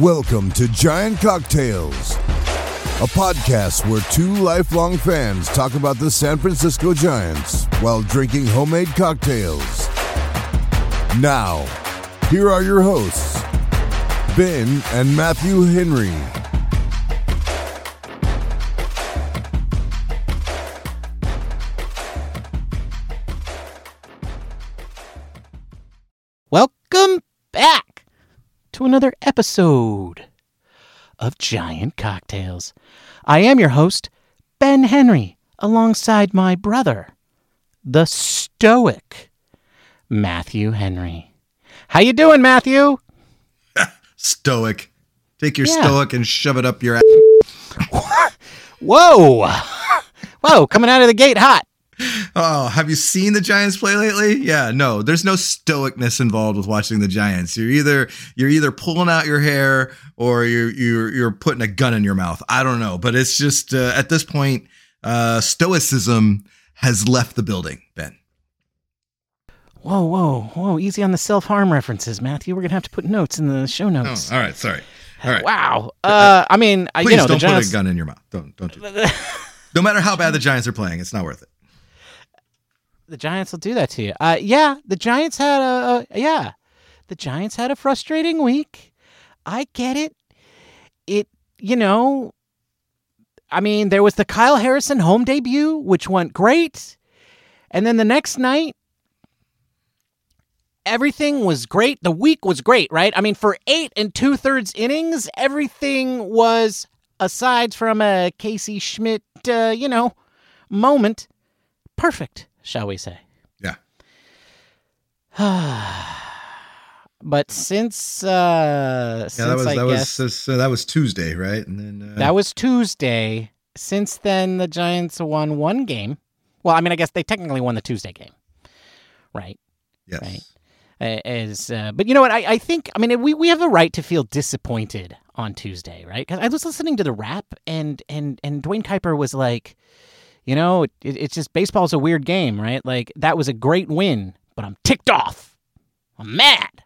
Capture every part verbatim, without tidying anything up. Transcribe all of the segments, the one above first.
Welcome to Giant Cocktails, a podcast where two lifelong fans talk about the San Francisco Giants while drinking homemade cocktails. Now, here are your hosts, Ben and Matthew Henry. Welcome back to another episode of Giant Cocktails. I am your host, Ben Henry, alongside my brother, the stoic Matthew Henry. How you doing, Matthew? Stoic. Take your yeah. stoic and shove it up your ass. Whoa. Whoa, coming out of the gate hot. Oh, have you seen the Giants play lately? Yeah, no, there's no stoicness involved with watching the Giants. You're either you're either pulling out your hair or you're you're, you're putting a gun in your mouth. I don't know, but it's just uh, at this point, uh, stoicism has left the building, Ben. Whoa, whoa, whoa! Easy on the self-harm references, Matthew. We're gonna have to put notes in the show notes. Oh, all right, sorry. All right. Wow. Uh, I mean, please you know, don't the Giants... put a gun in your mouth. Don't don't do that. No matter how bad the Giants are playing, it's not worth it. The Giants will do that to you. Uh, yeah, the Giants had a, a yeah, the Giants had a frustrating week. I get it. It, you know, I mean, there was the Kyle Harrison home debut, which went great. And then the next night, everything was great. The week was great, right? I mean, for eight and two thirds innings, everything was, aside from a Casey Schmitt, uh, you know, moment, perfect. Shall we say? Yeah. But since uh, yeah, since that was I that guess, was so that was Tuesday, right? And then uh, that was Tuesday. Since then, the Giants won one game. Well, I mean, I guess they technically won the Tuesday game, right? Yes. Right. As uh, but you know what? I, I think I mean we we have a right to feel disappointed on Tuesday, right? Because I was listening to the rap, and and and Dwayne Kuiper was like, you know, it, it's just baseball's a weird game, right? Like, that was a great win, but I'm ticked off. I'm mad.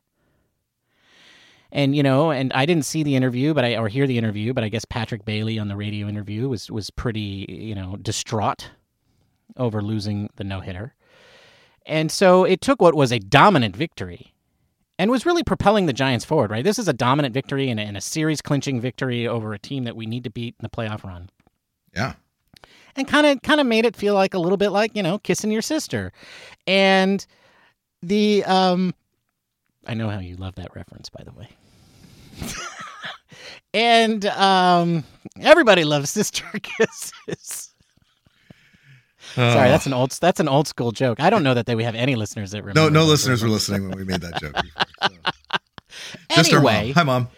And, you know, and I didn't see the interview, but I or hear the interview, but I guess Patrick Bailey on the radio interview was, was pretty, you know, distraught over losing the no-hitter. And so it took what was a dominant victory and was really propelling the Giants forward, right? This is a dominant victory and a, and a series-clinching victory over a team that we need to beat in the playoff run. Yeah. And kind of kind of made it feel like a little bit like, you know, kissing your sister. And the, um, I know how you love that reference, by the way. And um, everybody loves sister kisses. Uh, Sorry, that's an old that's an old school joke. I don't know that they, we have any listeners that remember. No, no listeners were listening when we made that joke before, so. Just anyway, our mom. Hi, Mom.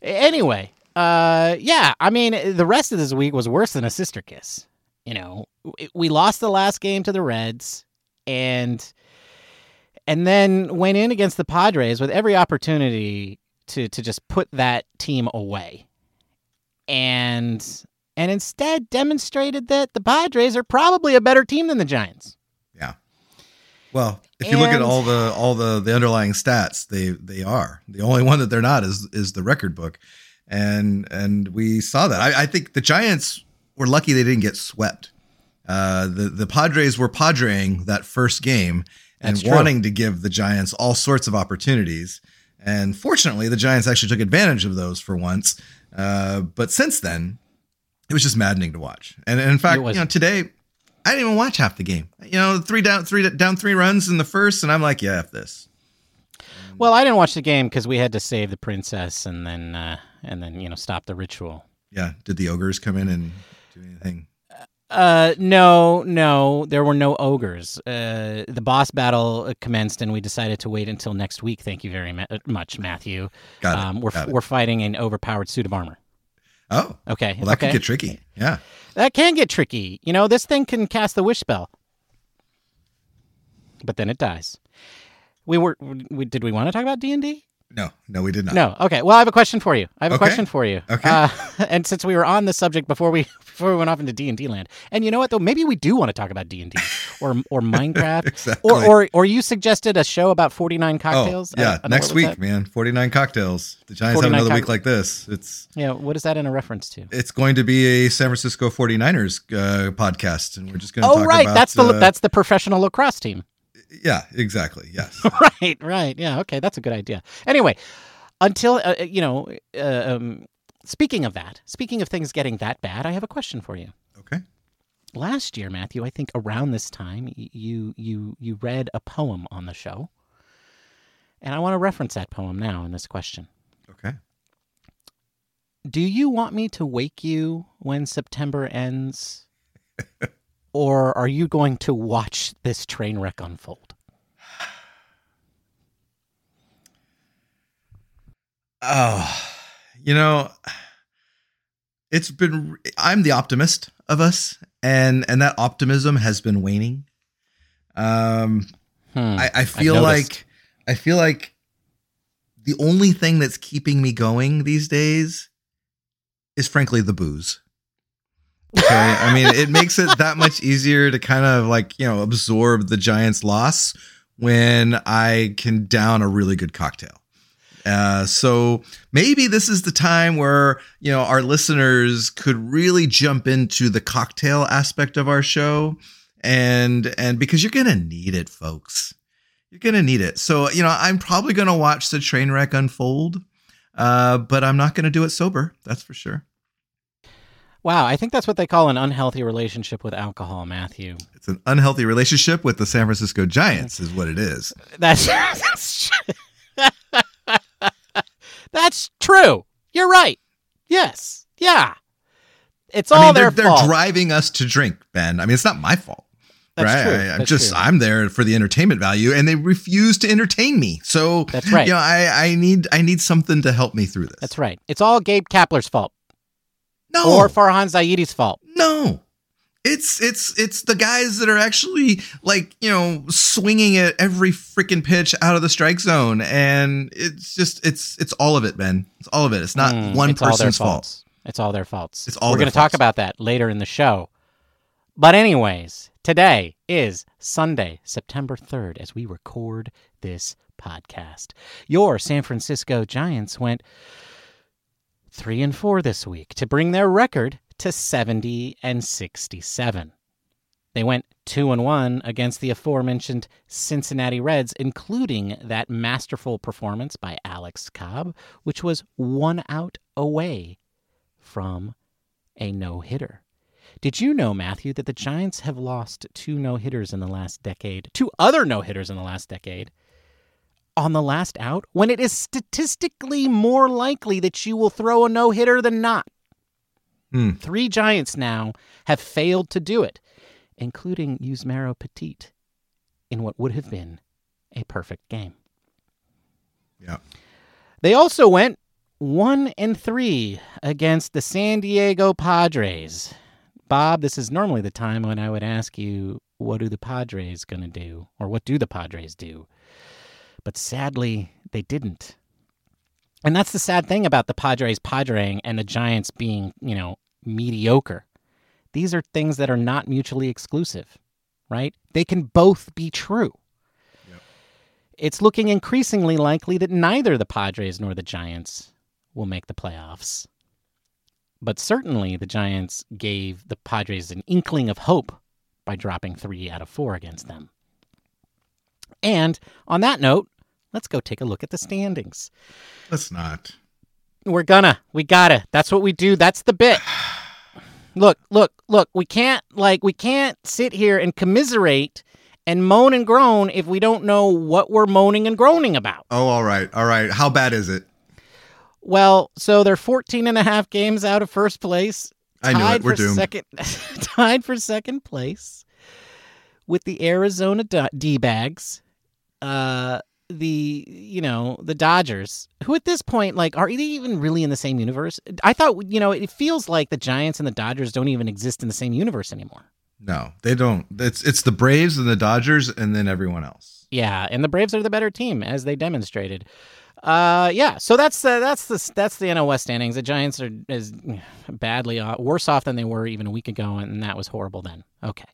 Anyway, uh, yeah, I mean, the rest of this week was worse than a sister kiss. You know, we lost the last game to the Reds and and then went in against the Padres with every opportunity to to just put that team away. And and instead demonstrated that the Padres are probably a better team than the Giants. Yeah. Well, if you and, look at all the all the, the underlying stats, they, they are. The only one that they're not is is the record book. And and we saw that. I, I think the Giants were lucky they didn't get swept. Uh, the, the Padres were padreing that first game and wanting to give the Giants all sorts of opportunities. And fortunately, the Giants actually took advantage of those for once. Uh, but since then, it was just maddening to watch. And, and in fact, you know, today, I didn't even watch half the game. You know, three down, three down, three runs in the first, and I'm like, yeah, F this. Well, I didn't watch the game because we had to save the princess and then uh, and then you know stop the ritual. Yeah, did the ogres come in and do anything? Uh, no, no, there were no ogres. Uh, the boss battle commenced, and we decided to wait until next week. Thank you very ma- much, Matthew. Got it. Um, we're Got it. We're fighting an overpowered suit of armor. Oh, okay. Well, that okay. could get tricky. Yeah, that can get tricky. You know, this thing can cast the wish spell, but then it dies. We were. We, did we want to talk about D and D? No, no, we did not. No. Okay. Well, I have a question for you. I have okay. a question for you. Okay. Uh, and since we were on this subject before we before we went off into D and D land, and you know what though, maybe we do want to talk about D and D or or Minecraft, exactly. or, or or you suggested a show about forty-nine cocktails. Oh, yeah, uh, next week, that? man. forty-nine cocktails. The Giants have another co- week like this. It's yeah. What is that in a reference to? It's going to be a San Francisco forty-niners uh, podcast, and we're just going to. Oh, talk right. About, that's the uh, that's the professional lacrosse team. Yeah, exactly. Yes. right, right. Yeah, okay, that's a good idea. Anyway, until, uh, you know, uh, um, speaking of that, speaking of things getting that bad, I have a question for you. Okay. Last year, Matthew, I think around this time, you you you read a poem on the show, and I want to reference that poem now in this question. Okay. Do you want me to wake you when September ends? Or are you going to watch this train wreck unfold? Oh, you know, it's been, I'm the optimist of us, and, and that optimism has been waning. Um, hmm, I, I feel like, I feel like the only thing that's keeping me going these days is frankly the booze. Okay, I mean, it makes it that much easier to kind of like, you know, absorb the Giants' loss when I can down a really good cocktail. Uh, so maybe this is the time where, you know, our listeners could really jump into the cocktail aspect of our show. And and because you're going to need it, folks, you're going to need it. So, you know, I'm probably going to watch the train wreck unfold, uh, but I'm not going to do it sober. That's for sure. Wow, I think that's what they call an unhealthy relationship with alcohol, Matthew. It's an unhealthy relationship with the San Francisco Giants is what it is. That's that's, that's true. You're right. Yes. Yeah. It's all I mean, their they're, fault. They're driving us to drink, Ben. I mean, it's not my fault. That's right? True. I, I'm that's just true. I'm there for the entertainment value, and they refuse to entertain me. So that's right. You know, I, I need I need something to help me through this. That's right. It's all Gabe Kapler's fault. No. Or Farhan Zaidi's fault. No. It's it's it's the guys that are actually like, you know, swinging at every freaking pitch out of the strike zone, and it's just it's it's all of it, Ben. It's all of it. It's not mm, one it's person's fault. It's all their faults. It's all We're going to talk about that later in the show. But anyways, today is Sunday, September third, as we record this podcast. Your San Francisco Giants went Three and four this week to bring their record to seventy and sixty-seven. They went two and one against the aforementioned Cincinnati Reds, including that masterful performance by Alex Cobb, which was one out away from a no-hitter. Did you know, Matthew, that the Giants have lost two no-hitters in the last decade, two other no-hitters in the last decade? On the last out, when it is statistically more likely that you will throw a no-hitter than not. Mm. Three Giants now have failed to do it, including Yusmeiro Petit in what would have been a perfect game. Yeah. They also went one and three against the San Diego Padres. Bob, this is normally the time when I would ask you, what are the Padres going to do? Or what do the Padres do? But sadly, they didn't. And that's the sad thing about the Padres padreing and the Giants being, you know, mediocre. These are things that are not mutually exclusive, right? They can both be true. Yep. It's looking increasingly likely that neither the Padres nor the Giants will make the playoffs. But certainly the Giants gave the Padres an inkling of hope by dropping three out of four against them. And on that note, let's go take a look at the standings. Let's not. We're gonna. We gotta. That's what we do. That's the bit. Look, look, look. We can't, like, we can't sit here and commiserate and moan and groan if we don't know what we're moaning and groaning about. Oh, all right. All right. How bad is it? Well, so they're fourteen and a half games out of first place. I know it. We're doomed. Second, tied for second place with the Arizona D-bags. Uh, the, you know, the Dodgers, who at this point, like, are they even really in the same universe? I thought, you know, it feels like the Giants and the Dodgers don't even exist in the same universe anymore. No, they don't. It's it's the Braves and the Dodgers and then everyone else. Yeah, and the Braves are the better team, as they demonstrated. Uh, yeah. So that's the that's the that's the N L West standings. The Giants are is badly off, worse off than they were even a week ago, and that was horrible then. Okay.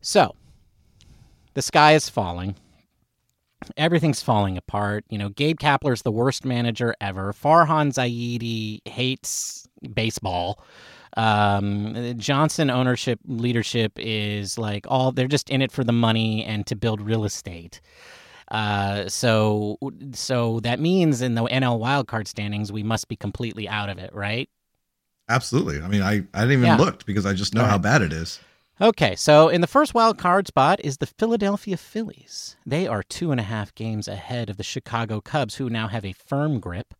So the sky is falling. Everything's falling apart. You know, Gabe Kapler's the worst manager ever. Farhan Zaidi hates baseball. Um, Johnson ownership leadership is like all they're just in it for the money and to build real estate. Uh, so, so that means in the N L wildcard standings, we must be completely out of it, right? Absolutely. I mean, I, I didn't even yeah. looked because I just know right. how bad it is. Okay. So in the first wild card spot is the Philadelphia Phillies. They are two and a half games ahead of the Chicago Cubs, who now have a firm grip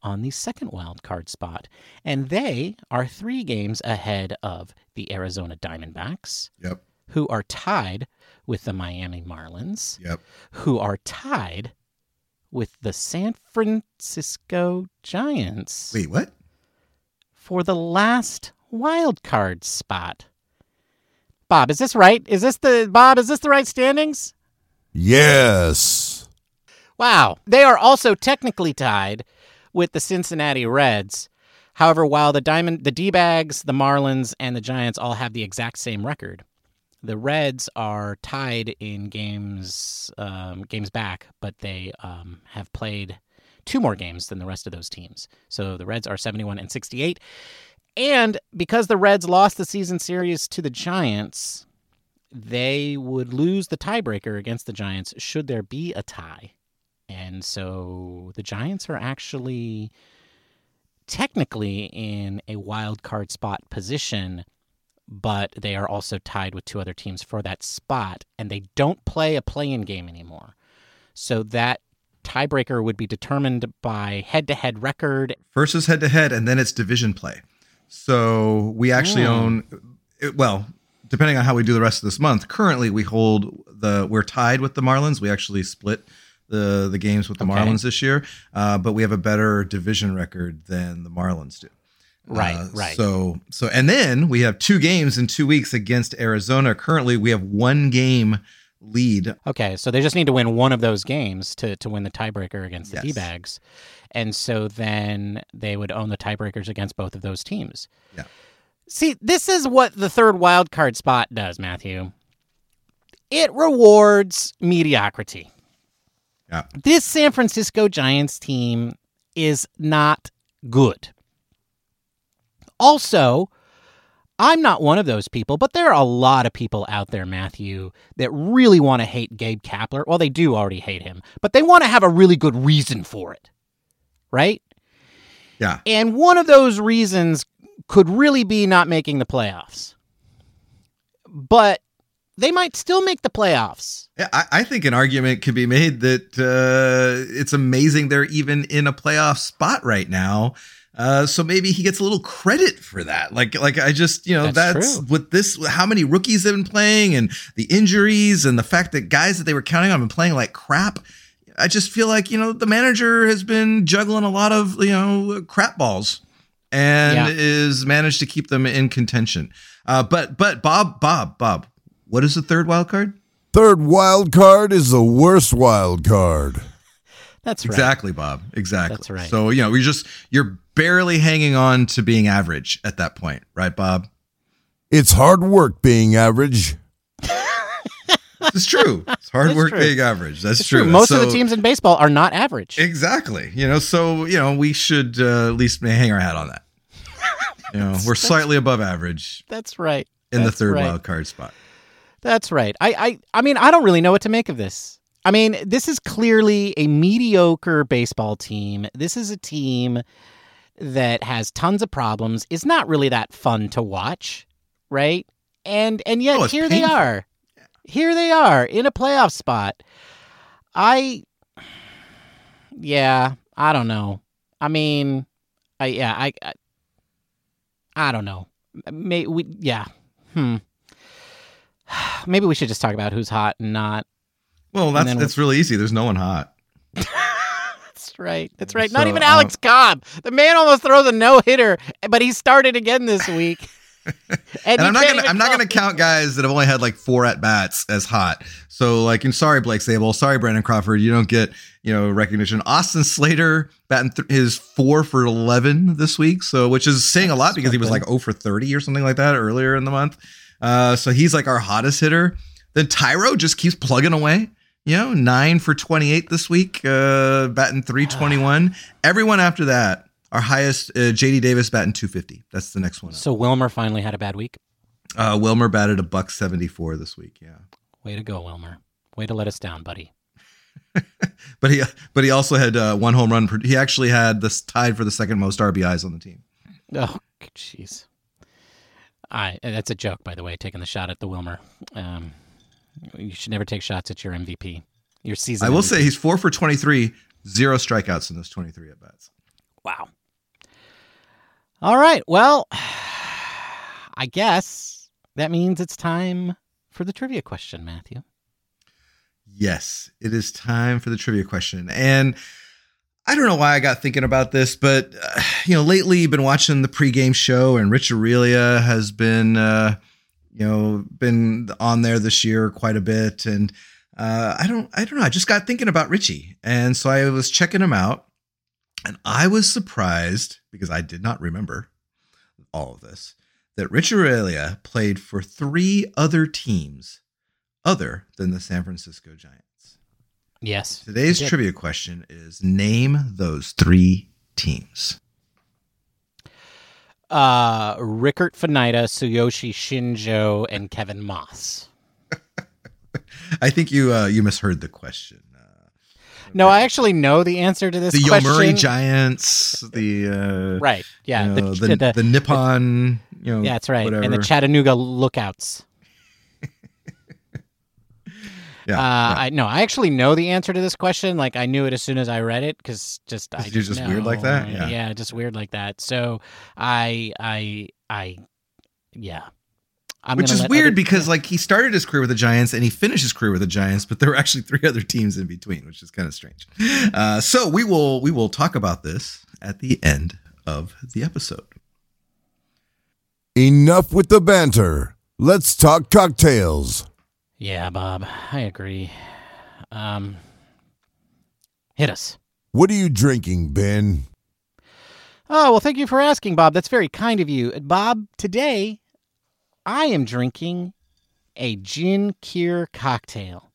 on the second wild card spot. And they are three games ahead of the Arizona Diamondbacks. Yep. Who are tied with the Miami Marlins, yep. who are tied with the San Francisco Giants. Wait, what? For the last wild card spot. Bob, is this right? Is this the Bob, is this the right standings? Yes. Wow. They are also technically tied with the Cincinnati Reds. However, while the Diamond the D-Bags, the Marlins, and the Giants all have the exact same record, the Reds are tied in games um, games back, but they um, have played two more games than the rest of those teams. So the Reds are seventy-one and sixty-eight. And because the Reds lost the season series to the Giants, they would lose the tiebreaker against the Giants should there be a tie. And so the Giants are actually technically in a wild card spot position, but they are also tied with two other teams for that spot, and they don't play a play-in game anymore. So that tiebreaker would be determined by head-to-head record. First is head-to-head, and then it's division play. So we actually mm. own, well, depending on how we do the rest of this month, currently we hold the, we're tied with the Marlins. We actually split the, the games with the okay. Marlins this year, uh, but we have a better division record than the Marlins do. Right, uh, right. So, so, and then we have two games in two weeks against Arizona. Currently, we have one game lead. Okay, so they just need to win one of those games to, to win the tiebreaker against the yes. D-Bags. And so then they would own the tiebreakers against both of those teams. Yeah. See, this is what the third wild card spot does, Matthew. It rewards mediocrity. Yeah. This San Francisco Giants team is not good. Also, I'm not one of those people, but there are a lot of people out there, Matthew, that really want to hate Gabe Kapler. Well, they do already hate him, but they want to have a really good reason for it, right? Yeah. And one of those reasons could really be not making the playoffs. But they might still make the playoffs. Yeah, I, I think an argument could be made that uh, it's amazing they're even in a playoff spot right now. Uh, so maybe he gets a little credit for that. Like, like I just, you know, that's, that's with this, how many rookies have been playing and the injuries and the fact that guys that they were counting on have been playing like crap. I just feel like, you know, the manager has been juggling a lot of, you know, crap balls and yeah. is managed to keep them in contention. Uh, but, but Bob, Bob, Bob, what is the third wild card? Third wild card is the worst wild card. That's right. Exactly, Bob. Exactly. That's right. So, you know, you're just, you're barely hanging on to being average at that point. Right, Bob? It's hard work being average. It's true. It's hard it's work true. being average. That's it's true. true. Most so, of the teams in baseball are not average. Exactly. You know, so, you know, we should uh, at least hang our hat on that. You know, we're slightly above average. That's right. In that's the third right. wild card spot. That's right. I, I, I mean, I don't really know what to make of this. I mean, this is clearly a mediocre baseball team. This is a team that has tons of problems. It's not really that fun to watch, right? And and yet oh, here painful. they are. Here they are in a playoff spot. I, yeah, I don't know. I mean, I yeah, I, I, I don't know. May we yeah, hmm. Maybe we should just talk about who's hot and not. Well, that's that's really easy. There's no one hot. That's right. That's right. Not so, even Alex um, Cobb. The man almost throws a no-hitter, but he started again this week. And, and I'm not gonna I'm not gonna count guys that have only had like four at bats as hot. So like, and sorry Blake Sabol, sorry Brandon Crawford, you don't get you know recognition. Austin Slater batting th- his four for eleven this week, so which is saying a lot because he was like zero for thirty or something like that earlier in the month. Uh, so he's like our hottest hitter. Then Thairo just keeps plugging away. You know, nine for twenty-eight this week, uh, batting three twenty-one. Everyone after that. Our highest, uh, J D Davis batting two fifty. That's the next one up. So Wilmer finally had a bad week? Uh, Wilmer batted a buck seventy-four this week, yeah. Way to go, Wilmer. Way to let us down, buddy. But he but he also had uh, one home run. Per, he actually had this tied for the second most R B Is on the team. Oh, jeez. I that's a joke, by the way, taking the shot at the Wilmer. Um, you should never take shots at your M V P. Your season I will M V P. Say he's four for twenty-three, zero strikeouts in those twenty-three at-bats. Wow. All right. Well, I guess that means it's time for the trivia question, Matthew. Yes, it is time for the trivia question. And I don't know why I got thinking about this, but, uh, you know, lately you've been watching the pregame show and Rich Aurilia has been, uh, you know, been on there this year quite a bit. And uh, I don't I don't know. I just got thinking about Richie. And so I was checking him out. And I was surprised, because I did not remember all of this, that Rich Aurilia played for three other teams other than the San Francisco Giants. Yes. Today's trivia question is, name those three teams. Uh, Rickert Funaida, Tsuyoshi Shinjo, and Kevin Moss. I think you uh, you misheard the question. No, I actually know the answer to this the question. The Yomiuri Giants, the... Uh, right, yeah. You know, the, the, the, the Nippon, the, you know, yeah, that's right. Whatever. And the Chattanooga Lookouts. Yeah, uh, yeah. I, no, I actually know the answer to this question. Like, I knew it as soon as I read it, because just... I You're just know. Weird like that? Yeah. yeah, just weird like that. So, I... I, I yeah. I'm Which is weird other, because yeah. like he started his career with the Giants and he finished his career with the Giants, but there were actually three other teams in between, which is kind of strange. Uh, so we will we will talk about this at the end of the episode. Enough with the banter. Let's talk cocktails. Yeah, Bob, I agree. Um, hit us. What are you drinking, Ben? Oh, well, thank you for asking, Bob. That's very kind of you. Bob, today... I am drinking a Gin Kir Cocktail.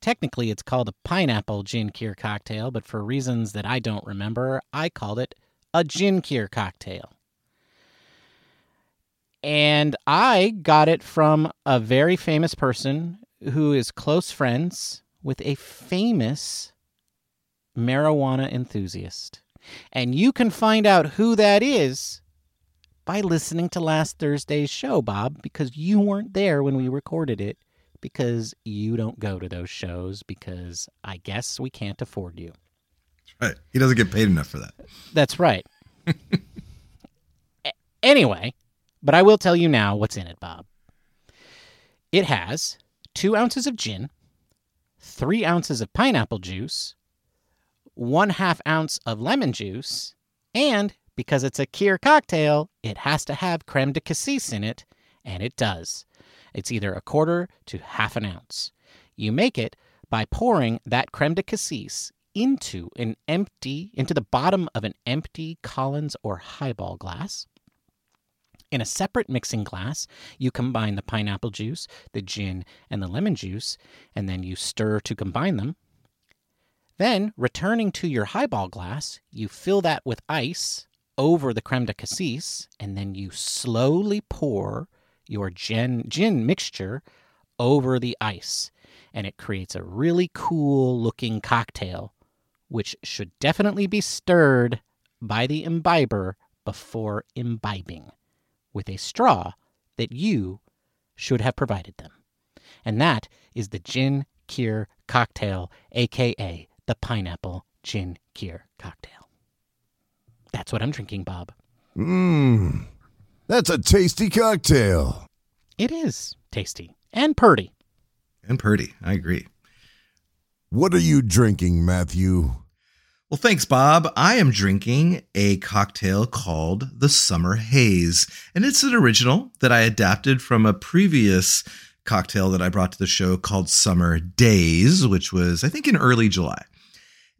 Technically, it's called a Pineapple Gin Kir Cocktail, but for reasons that I don't remember, I called it a Gin Kir Cocktail. And I got it from a very famous person who is close friends with a famous marijuana enthusiast. And you can find out who that is by listening to last Thursday's show, Bob, because you weren't there when we recorded it, because you don't go to those shows, because I guess we can't afford you. That's right. He doesn't get paid enough for that. That's right. Anyway, but I will tell you now what's in it, Bob. It has two ounces of gin, three ounces of pineapple juice, one half ounce of lemon juice, and... because it's a Kir cocktail, it has to have creme de cassis in it, and it does. It's either a quarter to half an ounce. You make it by pouring that creme de cassis into an empty, into the bottom of an empty Collins or highball glass. In a separate mixing glass, you combine the pineapple juice, the gin, and the lemon juice, and then you stir to combine them. Then, returning to your highball glass, you fill that with ice over the creme de cassis, and then you slowly pour your gin, gin mixture over the ice, and it creates a really cool-looking cocktail, which should definitely be stirred by the imbiber before imbibing with a straw that you should have provided them. And that is the Gin Kir Cocktail, a k a the Pineapple Gin Kir Cocktail. That's what I'm drinking, Bob. Mmm, that's a tasty cocktail. It is tasty and purty. And purty, I agree. What are you drinking, Matthew? Well, thanks, Bob. I am drinking a cocktail called the Summer Haze, and it's an original that I adapted from a previous cocktail that I brought to the show called Summer Days, which was, I think, in early July.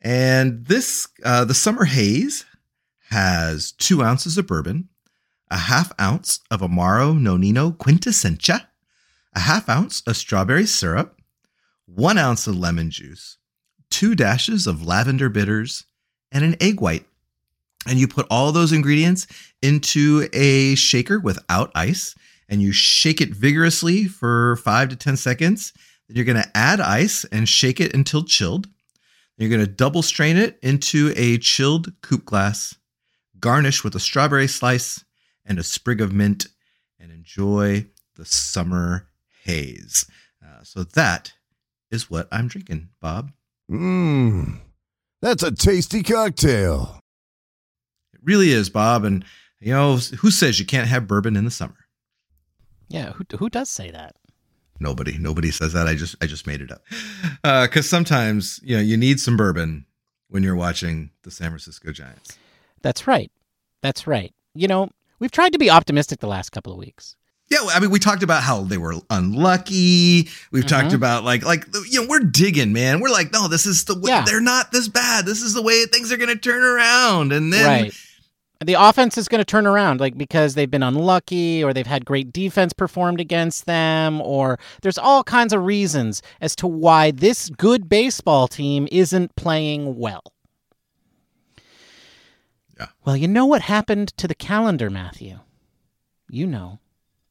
And this, uh, the Summer Haze has two ounces of bourbon, a half ounce of Amaro Nonino Quintessentia, a half ounce of strawberry syrup, one ounce of lemon juice, two dashes of lavender bitters, and an egg white. And you put all those ingredients into a shaker without ice, and you shake it vigorously for five to ten seconds. Then you're going to add ice and shake it until chilled. You're going to double strain it into a chilled coupe glass, garnish with a strawberry slice and a sprig of mint, and enjoy the Summer Haze. Uh, so that is what I'm drinking, Bob. Mmm, that's a tasty cocktail. It really is, Bob. And, you know, who says you can't have bourbon in the summer? Yeah, who who does say that? Nobody. Nobody says that. I just I just made it up. Uh, because sometimes, you know, you need some bourbon when you're watching the San Francisco Giants. That's right. That's right. You know, we've tried to be optimistic the last couple of weeks. Yeah, I mean, we talked about how they were unlucky. We've mm-hmm. talked about like, like you know, we're digging, man. We're like, no, this is the way. Yeah. They're not this bad. This is the way things are going to turn around. And then right. the offense is going to turn around, like because they've been unlucky, or they've had great defense performed against them, or there's all kinds of reasons as to why this good baseball team isn't playing well. Yeah. Well, you know what happened to the calendar, Matthew? You know.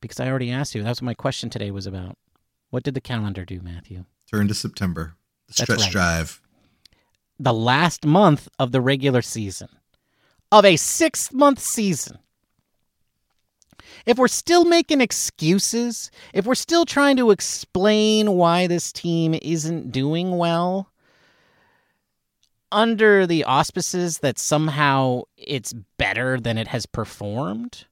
Because I already asked you. That's what my question today was about. What did the calendar do, Matthew? Turn to September. The stretch right. drive. The last month of the regular season. Of a six-month season. If we're still making excuses, if we're still trying to explain why this team isn't doing well, under the auspices that somehow it's better than it has performed,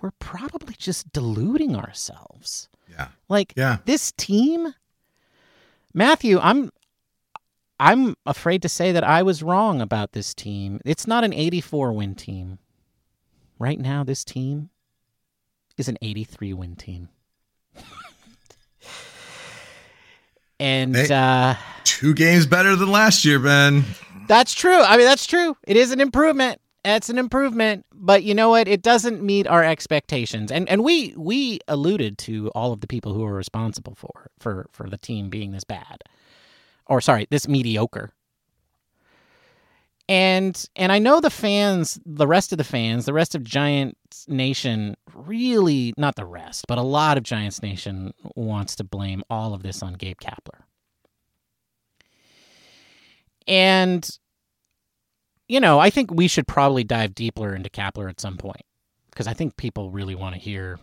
we're probably just deluding ourselves. Yeah. Like yeah. this team, Matthew, I'm I'm afraid to say that I was wrong about this team. It's not an eighty-four win team. Right now, this team is an eighty-three win team. and hey, uh, two games better than last year, Ben. That's true. I mean, that's true. It is an improvement. That's an improvement, but you know what? It doesn't meet our expectations. And and we we alluded to all of the people who are responsible for for for the team being this bad. Or sorry, this mediocre. And and I know the fans, the rest of the fans, the rest of Giants Nation, really, not the rest, but a lot of Giants Nation wants to blame all of this on Gabe Kapler. And you know, I think we should probably dive deeper into Kapler at some point, because I think people really want to hear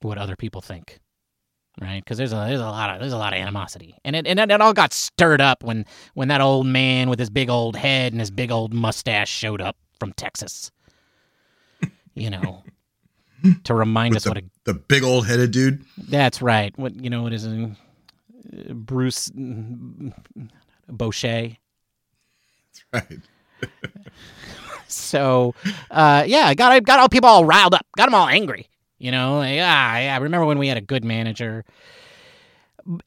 what other people think, right? Because there's a there's a lot of there's a lot of animosity, and it and it all got stirred up when when that old man with his big old head and his big old mustache showed up from Texas, you know, to remind with us the, what a the big old headed dude. That's right. What you know? What is it? Bruce Bochet. That's right. So, uh, yeah, I got I got all people all riled up, got them all angry, you know. Like, ah, yeah, I remember when we had a good manager,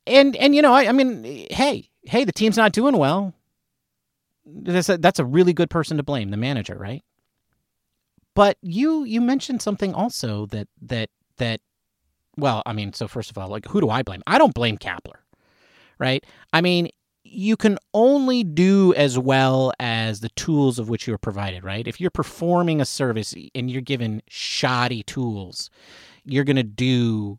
and and you know, I, I mean, hey, hey, the team's not doing well. That's a, that's a really good person to blame, the manager, right? But you you mentioned something also that that that, well, I mean, so first of all, like, who do I blame? I don't blame Kapler, right? I mean, you can only do as well as the tools of which you are provided, right? If you're performing a service and you're given shoddy tools, you're going to do,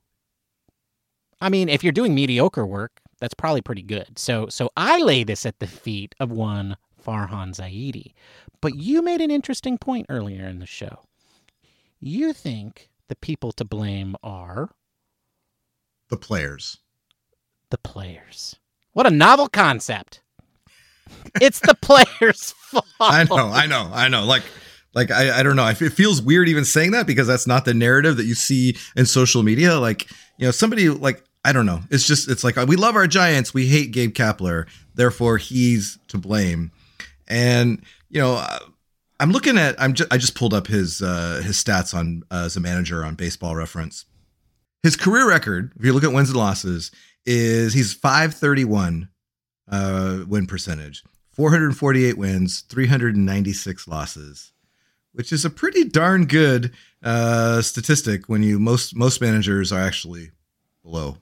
I mean, if you're doing mediocre work, that's probably pretty good. So so I lay this at the feet of one Farhan Zaidi. But you made an interesting point earlier in the show. You think the people to blame are? The players. The players. What a novel concept. It's the players' fault. I know, I know, I know. Like, like I, I don't know. It feels weird even saying that, because that's not the narrative that you see in social media. Like, you know, somebody like, I don't know. It's just, it's like, we love our Giants. We hate Gabe Kapler. Therefore, he's to blame. And, you know, I'm looking at, I'm just, I just pulled up his, uh, his stats on, uh, as a manager on Baseball Reference. His career record, if you look at wins and losses, is he's five thirty-one uh, win percentage, four hundred forty-eight wins, three hundred ninety-six losses, which is a pretty darn good uh, statistic when you most most managers are actually below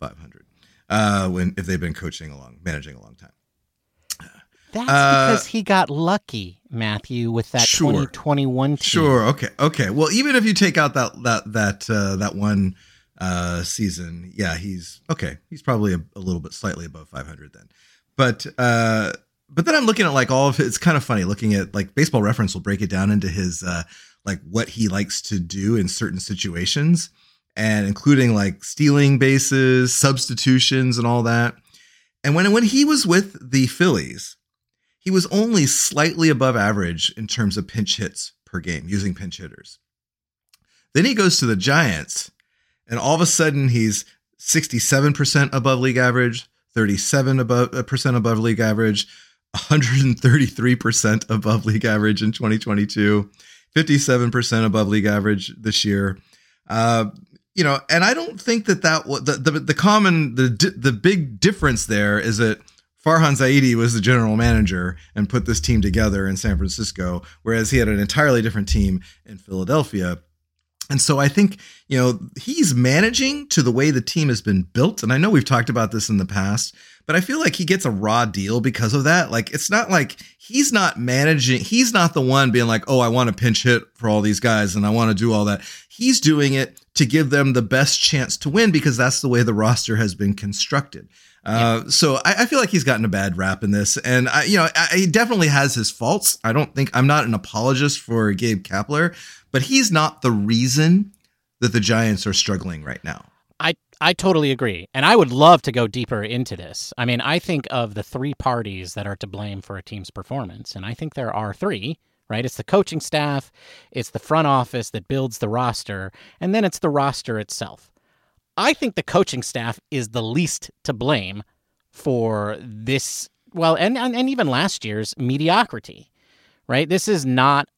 five hundred uh, when if they've been coaching along, managing a long time. That's uh, because he got lucky, Matthew, with that sure, twenty twenty-one team. Sure. Okay. Okay. Well, even if you take out that that that uh, that one uh, season, yeah, he's okay. He's probably a, a little bit slightly above five hundred then. But uh, but then I'm looking at like all of his, it's kind of funny looking at like Baseball Reference will break it down into his uh, like what he likes to do in certain situations, and including like stealing bases, substitutions, and all that. And when when he was with the Phillies, he was only slightly above average in terms of pinch hits per game, using pinch hitters. Then he goes to the Giants, and all of a sudden he's sixty-seven percent above league average, thirty-seven percent above, percent above league average, one hundred thirty-three percent above league average in twenty twenty-two, fifty-seven percent above league average this year. Uh, you know, and I don't think that that the the, the common the the big difference there is that Farhan Zaidi was the general manager and put this team together in San Francisco, whereas he had an entirely different team in Philadelphia. And so I think, you know, he's managing to the way the team has been built. And I know we've talked about this in the past, but I feel like he gets a raw deal because of that. Like, it's not like he's not managing. He's not the one being like, oh, I want to pinch hit for all these guys and I want to do all that. He's doing it to give them the best chance to win because that's the way the roster has been constructed. Uh, yeah. So I, I feel like he's gotten a bad rap in this, and I, you know, I, he definitely has his faults. I don't think I'm not an apologist for Gabe Kapler, but he's not the reason that the Giants are struggling right now. I, I totally agree. And I would love to go deeper into this. I mean, I think of the three parties that are to blame for a team's performance, and I think there are three, right? It's the coaching staff, it's the front office that builds the roster, and then it's the roster itself. I think the coaching staff is the least to blame for this, well, and, and, and even last year's mediocrity, right? This is not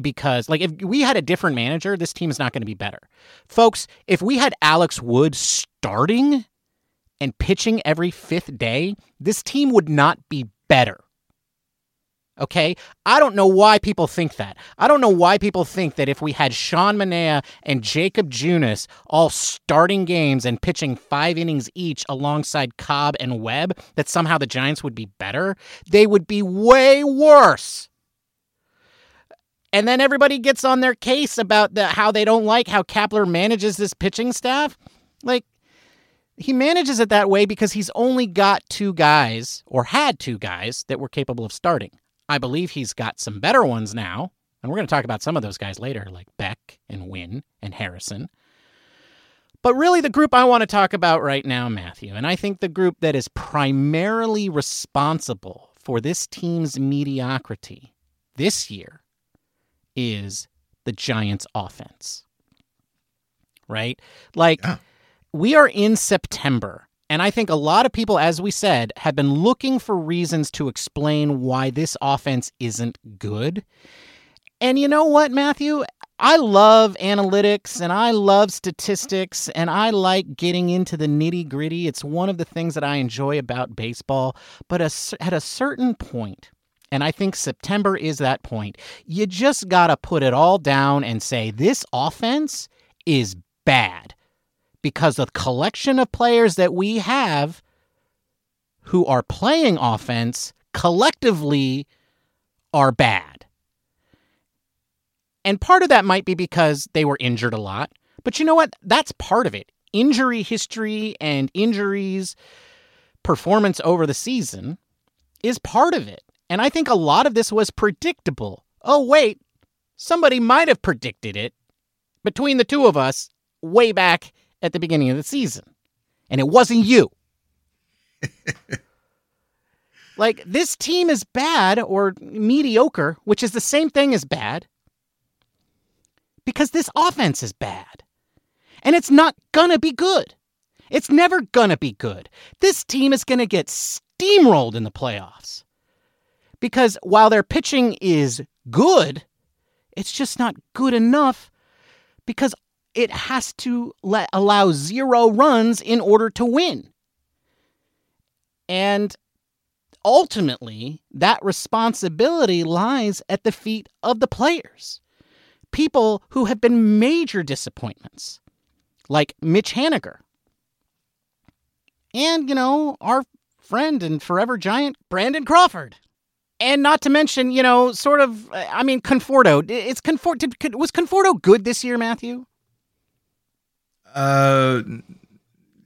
because, like, if we had a different manager, this team is not going to be better. Folks, if we had Alex Wood starting and pitching every fifth day, this team would not be better. Okay, I don't know why people think that. I don't know why people think that if we had Sean Manea and Jacob Junis all starting games and pitching five innings each alongside Cobb and Webb, that somehow the Giants would be better. They would be way worse. And then everybody gets on their case about the, how they don't like how Kapler manages this pitching staff. Like, he manages it that way because he's only got two guys, or had two guys, that were capable of starting. I believe he's got some better ones now, and we're going to talk about some of those guys later, like Beck and Wynn and Harrison. But really the group I want to talk about right now, Matthew, and I think the group that is primarily responsible for this team's mediocrity this year is the Giants' offense, right? Like, yeah. We are in September. And I think a lot of people, as we said, have been looking for reasons to explain why this offense isn't good. And you know what, Matthew? I love analytics and I love statistics and I like getting into the nitty-gritty. It's one of the things that I enjoy about baseball. But at a certain point, and I think September is that point, you just got to put it all down and say this offense is bad. Because the collection of players that we have who are playing offense collectively are bad. And part of that might be because they were injured a lot. But you know what? That's part of it. Injury history and injuries, performance over the season is part of it. And I think a lot of this was predictable. Oh, wait, somebody might have predicted it between the two of us way back at the beginning of the season. And it wasn't you. Like, this team is bad or mediocre, which is the same thing as bad, because this offense is bad. And it's not gonna be good. It's never gonna be good. This team is gonna get steamrolled in the playoffs because while their pitching is good, it's just not good enough because it has to let, allow zero runs in order to win. And ultimately, that responsibility lies at the feet of the players, people who have been major disappointments, like Mitch Haniger. And, you know, our friend and forever giant, Brandon Crawford. And not to mention, you know, sort of, I mean, Conforto. It's Conforto. Was Conforto good this year, Matthew? Uh,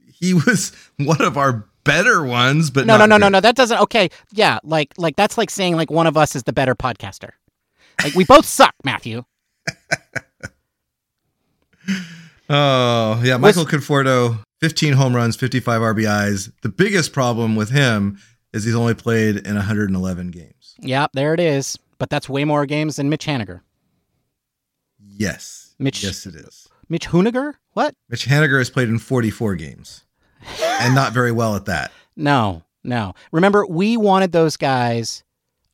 he was one of our better ones, but no, no, no, no, no. That doesn't. Okay, yeah, like, like that's like saying like one of us is the better podcaster. Like we both suck, Matthew. Oh yeah, Michael was, Conforto, fifteen home runs, fifty-five R B Is. The biggest problem with him is he's only played in one hundred eleven games. Yeah, there it is. But that's way more games than Mitch Haniger. Yes, Mitch. Yes, it is. Mitch Haniger? What? Mitch Haniger has played in forty-four games. And not very well at that. No, no. Remember, we wanted those guys.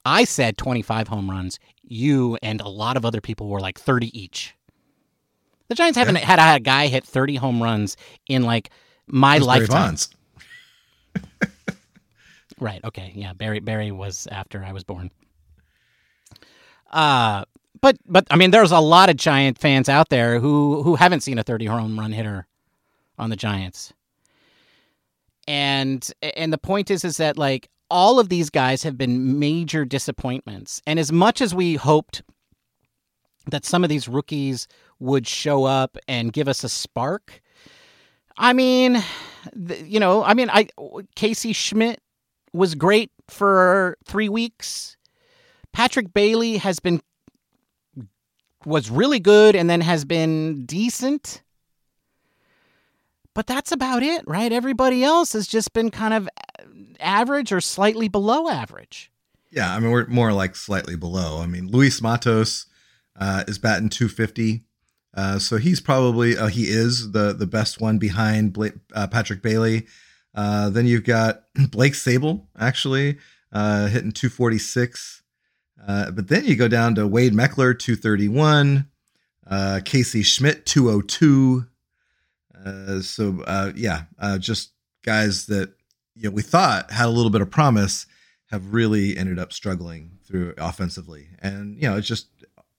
I said twenty-five home runs. You and a lot of other people were like thirty each. The Giants haven't yeah. had, had a guy hit thirty home runs in like my lifetime. Right. Okay. Yeah. Barry. Barry was after I was born. Uh but but I mean, there's a lot of Giant fans out there who who haven't seen a thirty home run hitter on the Giants. And and the point is, is that like all of these guys have been major disappointments. And as much as we hoped that some of these rookies would show up and give us a spark, I mean, you know, I mean, I Casey Schmitt was great for three weeks. Patrick Bailey has been was really good and then has been decent. But that's about it, right? Everybody else has just been kind of average or slightly below average. Yeah, I mean, we're more like slightly below. I mean, Luis Matos uh, is batting two fifty. Uh, so he's probably, uh, he is the, the best one behind Blake, uh, Patrick Bailey. Uh, then you've got Blake Sabol, actually, uh, hitting two forty-six. Uh, but then you go down to Wade Meckler, two thirty-one. Uh, Casey Schmitt, two oh two. Uh, so, uh, yeah, uh, just guys that, you know, we thought had a little bit of promise have really ended up struggling through offensively. And, you know, it's just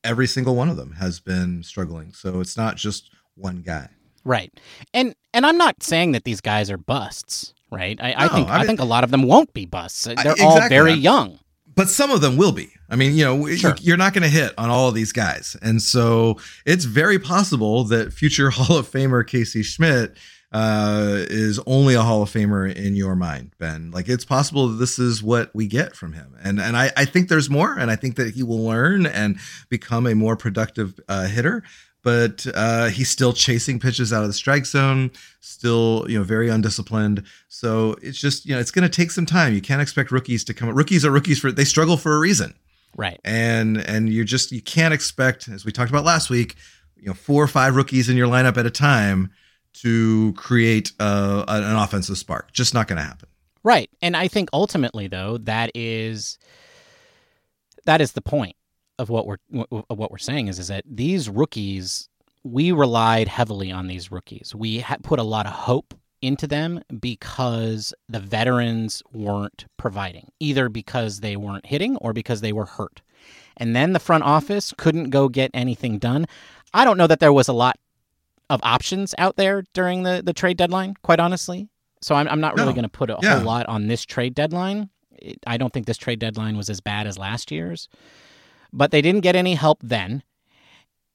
every single one of them has been struggling. So it's not just one guy. Right. And, and I'm not saying that these guys are busts, right? I, no, I think, I, mean, I think a lot of them won't be busts. They're exactly. all very young, but some of them will be. I mean, you know, sure. you're not going to hit on all of these guys. And so it's very possible that future Hall of Famer Casey Schmitt uh, is only a Hall of Famer in your mind, Ben. Like, it's possible that this is what we get from him. And and I, I think there's more, and I think that he will learn and become a more productive uh, hitter. But uh, he's still chasing pitches out of the strike zone, still, you know, very undisciplined. So it's just, you know, it's going to take some time. You can't expect rookies to come. Rookies are rookies for, they struggle for a reason. Right. And and you just you can't expect, as we talked about last week, you know, four or five rookies in your lineup at a time to create uh, an offensive spark. Just not going to happen. Right. And I think ultimately, though, that is that is the point of what we're of what we're saying is is that these rookies, we relied heavily on these rookies. We ha- put a lot of hope into them because the veterans weren't providing, either because they weren't hitting or because they were hurt. And then the front office couldn't go get anything done. I don't know that there was a lot of options out there during the, the trade deadline, quite honestly. So I'm, I'm not no. really going to put a yeah. whole lot on this trade deadline. It, I don't think this trade deadline was as bad as last year's, but they didn't get any help then.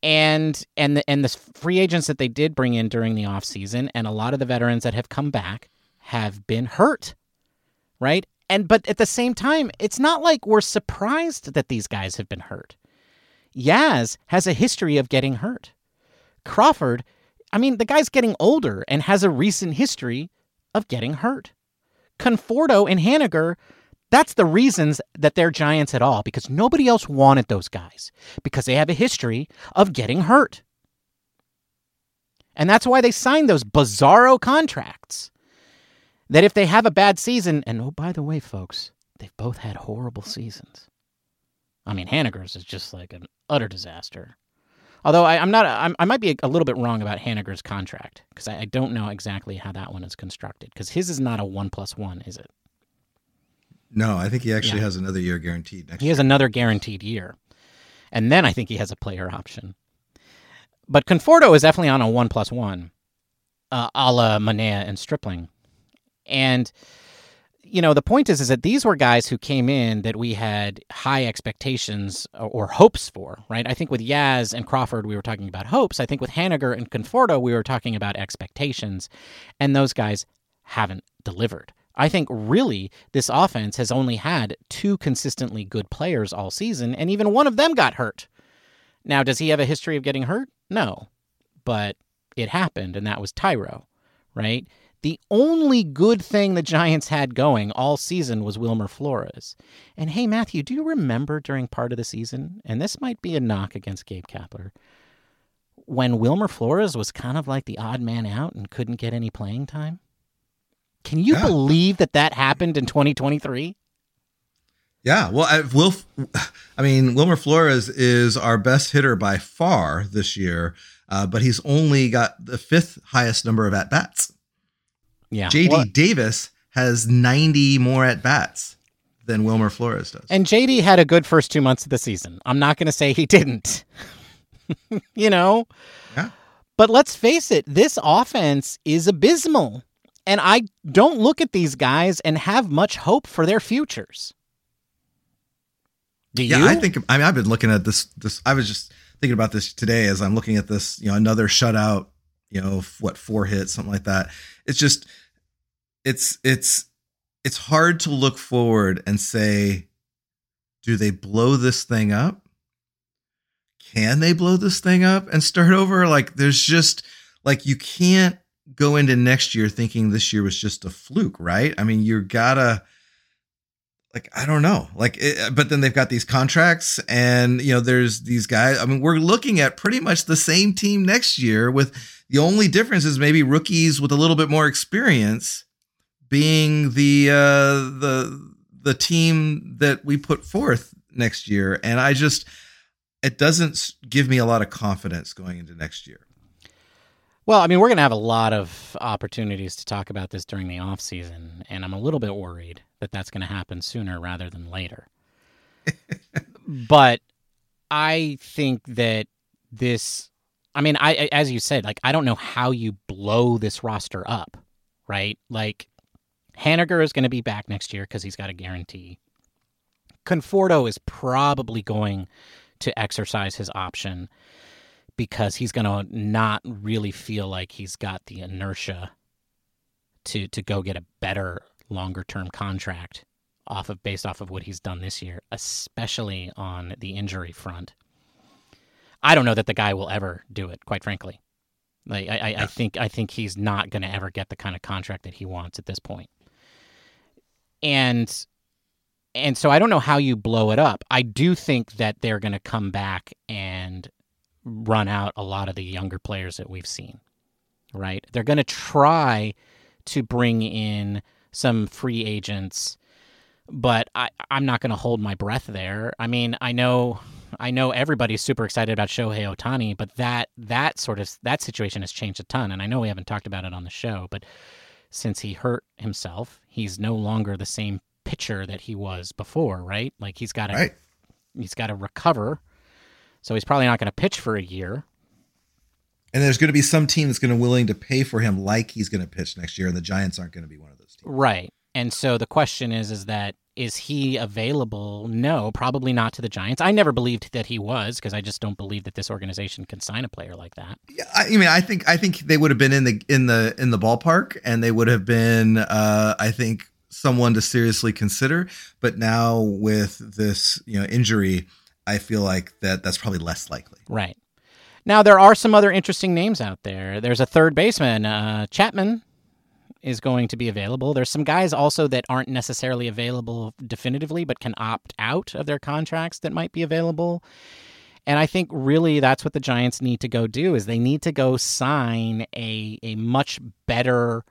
And and the, and the free agents that they did bring in during the offseason and a lot of the veterans that have come back have been hurt, right? And but at the same time, it's not like we're surprised that these guys have been hurt. Yaz has a history of getting hurt. Crawford, I mean, the guy's getting older and has a recent history of getting hurt. Conforto and Haniger, that's the reasons that they're Giants at all, because nobody else wanted those guys, because they have a history of getting hurt. And that's why they signed those bizarro contracts that if they have a bad season, and oh, by the way, folks, they've both had horrible seasons. I mean, Haniger's is just like an utter disaster. Although I, I'm not, I'm, I might be a little bit wrong about Haniger's contract because I, I don't know exactly how that one is constructed because his is not a one plus one, is it? No, I think he actually yeah. has another year guaranteed. Next he year. has another guaranteed year. And then I think he has a player option. But Conforto is definitely on a one plus one, uh, a la Manea and Stripling. And, you know, the point is, is that these were guys who came in that we had high expectations or, or hopes for, right? I think with Yaz and Crawford, we were talking about hopes. I think with Haniger and Conforto, we were talking about expectations. And those guys haven't delivered. I think really this offense has only had two consistently good players all season, and even one of them got hurt. Now, does he have a history of getting hurt? No, but it happened, and that was Thairo, right? The only good thing the Giants had going all season was Wilmer Flores. And hey, Matthew, do you remember during part of the season, and this might be a knock against Gabe Kapler, when Wilmer Flores was kind of like the odd man out and couldn't get any playing time? Can you yeah. believe that that happened in twenty twenty-three? Yeah, well, I, Will, I mean, Wilmer Flores is our best hitter by far this year, uh, but he's only got the fifth highest number of at-bats. Yeah, J D well, Davis has ninety more at-bats than Wilmer Flores does. And J D had a good first two months of the season. I'm not going to say he didn't, you know? Yeah. But let's face it, this offense is abysmal. And I don't look at these guys and have much hope for their futures. Do you? Yeah, I think, I mean, I've been looking at this, this, I was just thinking about this today as I'm looking at this, you know, another shutout, you know, what, four hits, something like that. It's just, it's, it's, it's hard to look forward and say, do they blow this thing up? Can they blow this thing up and start over? Like, there's just like, you can't go into next year thinking this year was just a fluke, right? I mean, you gotta, like, I don't know, like, it, but then they've got these contracts and, you know, there's these guys. I mean, we're looking at pretty much the same team next year with the only difference is maybe rookies with a little bit more experience being the, uh, the, the team that we put forth next year. And I just, it doesn't give me a lot of confidence going into next year. Well, I mean, we're going to have a lot of opportunities to talk about this during the offseason, and I'm a little bit worried that that's going to happen sooner rather than later. But I think that this, I mean, I as you said, like, I don't know how you blow this roster up, right? Like, Haniger is going to be back next year because he's got a guarantee. Conforto is probably going to exercise his option, because he's going to not really feel like he's got the inertia to to go get a better, longer-term contract off of based off of what he's done this year, especially on the injury front. I don't know that the guy will ever do it, quite frankly. Like I, I, yeah. I think I think he's not going to ever get the kind of contract that he wants at this point. And and so I don't know how you blow it up. I do think that they're going to come back and run out a lot of the younger players that we've seen, right? They're going to try to bring in some free agents, but I, I'm not going to hold my breath there. I mean, I know, I know everybody's super excited about Shohei Ohtani, but that that sort of that situation has changed a ton. And I know we haven't talked about it on the show, but since he hurt himself, he's no longer the same pitcher that he was before, right? Like he's got to, right. he's got to recover. So he's probably not going to pitch for a year. And there's going to be some team that's going to willing to pay for him like he's going to pitch next year, and the Giants aren't going to be one of those teams. Right. And so the question is, is that is he available? No, probably not to the Giants. I never believed that he was because I just don't believe that this organization can sign a player like that. Yeah, I mean, I think I think they would have been in the in the in the ballpark, and they would have been, uh, I think, someone to seriously consider. But now with this, you know, injury, I feel like that that's probably less likely. Right. Now, there are some other interesting names out there. There's a third baseman. Uh, Chapman is going to be available. There's some guys also that aren't necessarily available definitively, but can opt out of their contracts that might be available. And I think really that's what the Giants need to go do is they need to go sign a, a much better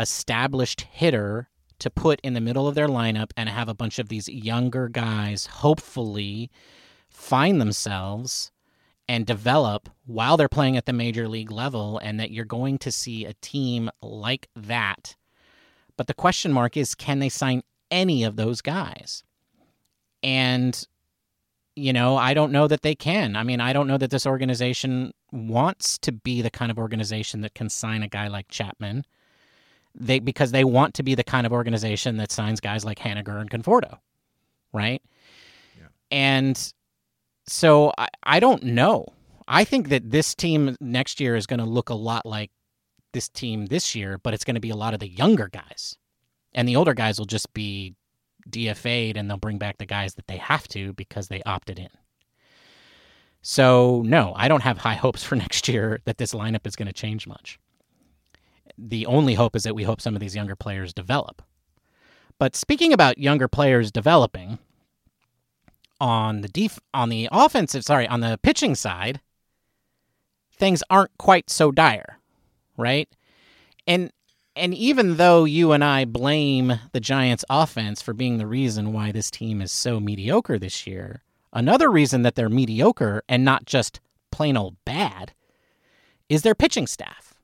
established hitter to put in the middle of their lineup and have a bunch of these younger guys hopefully find themselves and develop while they're playing at the major league level, and that you're going to see a team like that. But the question mark is, can they sign any of those guys? And, you know, I don't know that they can. I mean, I don't know that this organization wants to be the kind of organization that can sign a guy like Chapman, They because they want to be the kind of organization that signs guys like Haniger and Conforto, right? Yeah. And so I, I don't know. I think that this team next year is going to look a lot like this team this year, but it's going to be a lot of the younger guys. And the older guys will just be D F A'd, and they'll bring back the guys that they have to because they opted in. So, no, I don't have high hopes for next year that this lineup is going to change much. The only hope is that we hope some of these younger players develop. But speaking about younger players developing, on the def- on the offensive, sorry, on the pitching side, things aren't quite so dire, right? And and even though you and I blame the Giants offense for being the reason why this team is so mediocre this year, another reason that they're mediocre and not just plain old bad is their pitching staff.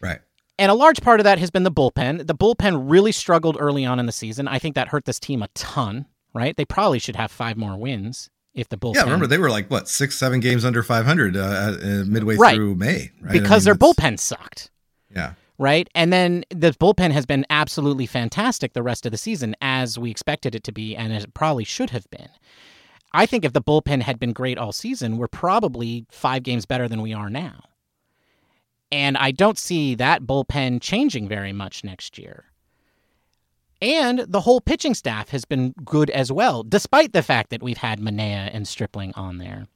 Right. And a large part of that has been the bullpen. The bullpen really struggled early on in the season. I think that hurt this team a ton, right? They probably should have five more wins if the bullpen... Yeah, remember, they were like, what, six, seven games under five hundred uh, midway right. through May, right? Because I mean, their bullpen sucked. Yeah. Right? And then the bullpen has been absolutely fantastic the rest of the season, as we expected it to be and as it probably should have been. I think if the bullpen had been great all season, we're probably five games better than we are now. And I don't see that bullpen changing very much next year. And the whole pitching staff has been good as well, despite the fact that we've had Manaea and Stripling on there.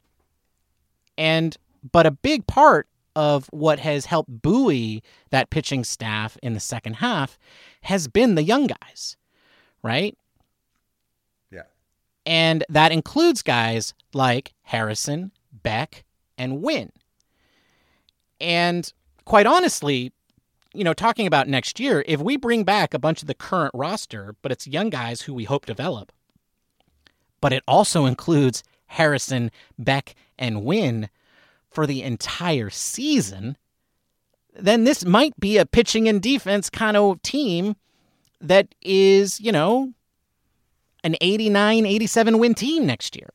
And but a big part of what has helped buoy that pitching staff in the second half has been the young guys, right? Yeah. And that includes guys like Harrison, Beck, and Wynn. And quite honestly, you know, talking about next year, if we bring back a bunch of the current roster, but it's young guys who we hope develop, but it also includes Harrison, Beck, and Wynn for the entire season, then this might be a pitching and defense kind of team that is, you know, an eighty-nine, eighty-seven win team next year.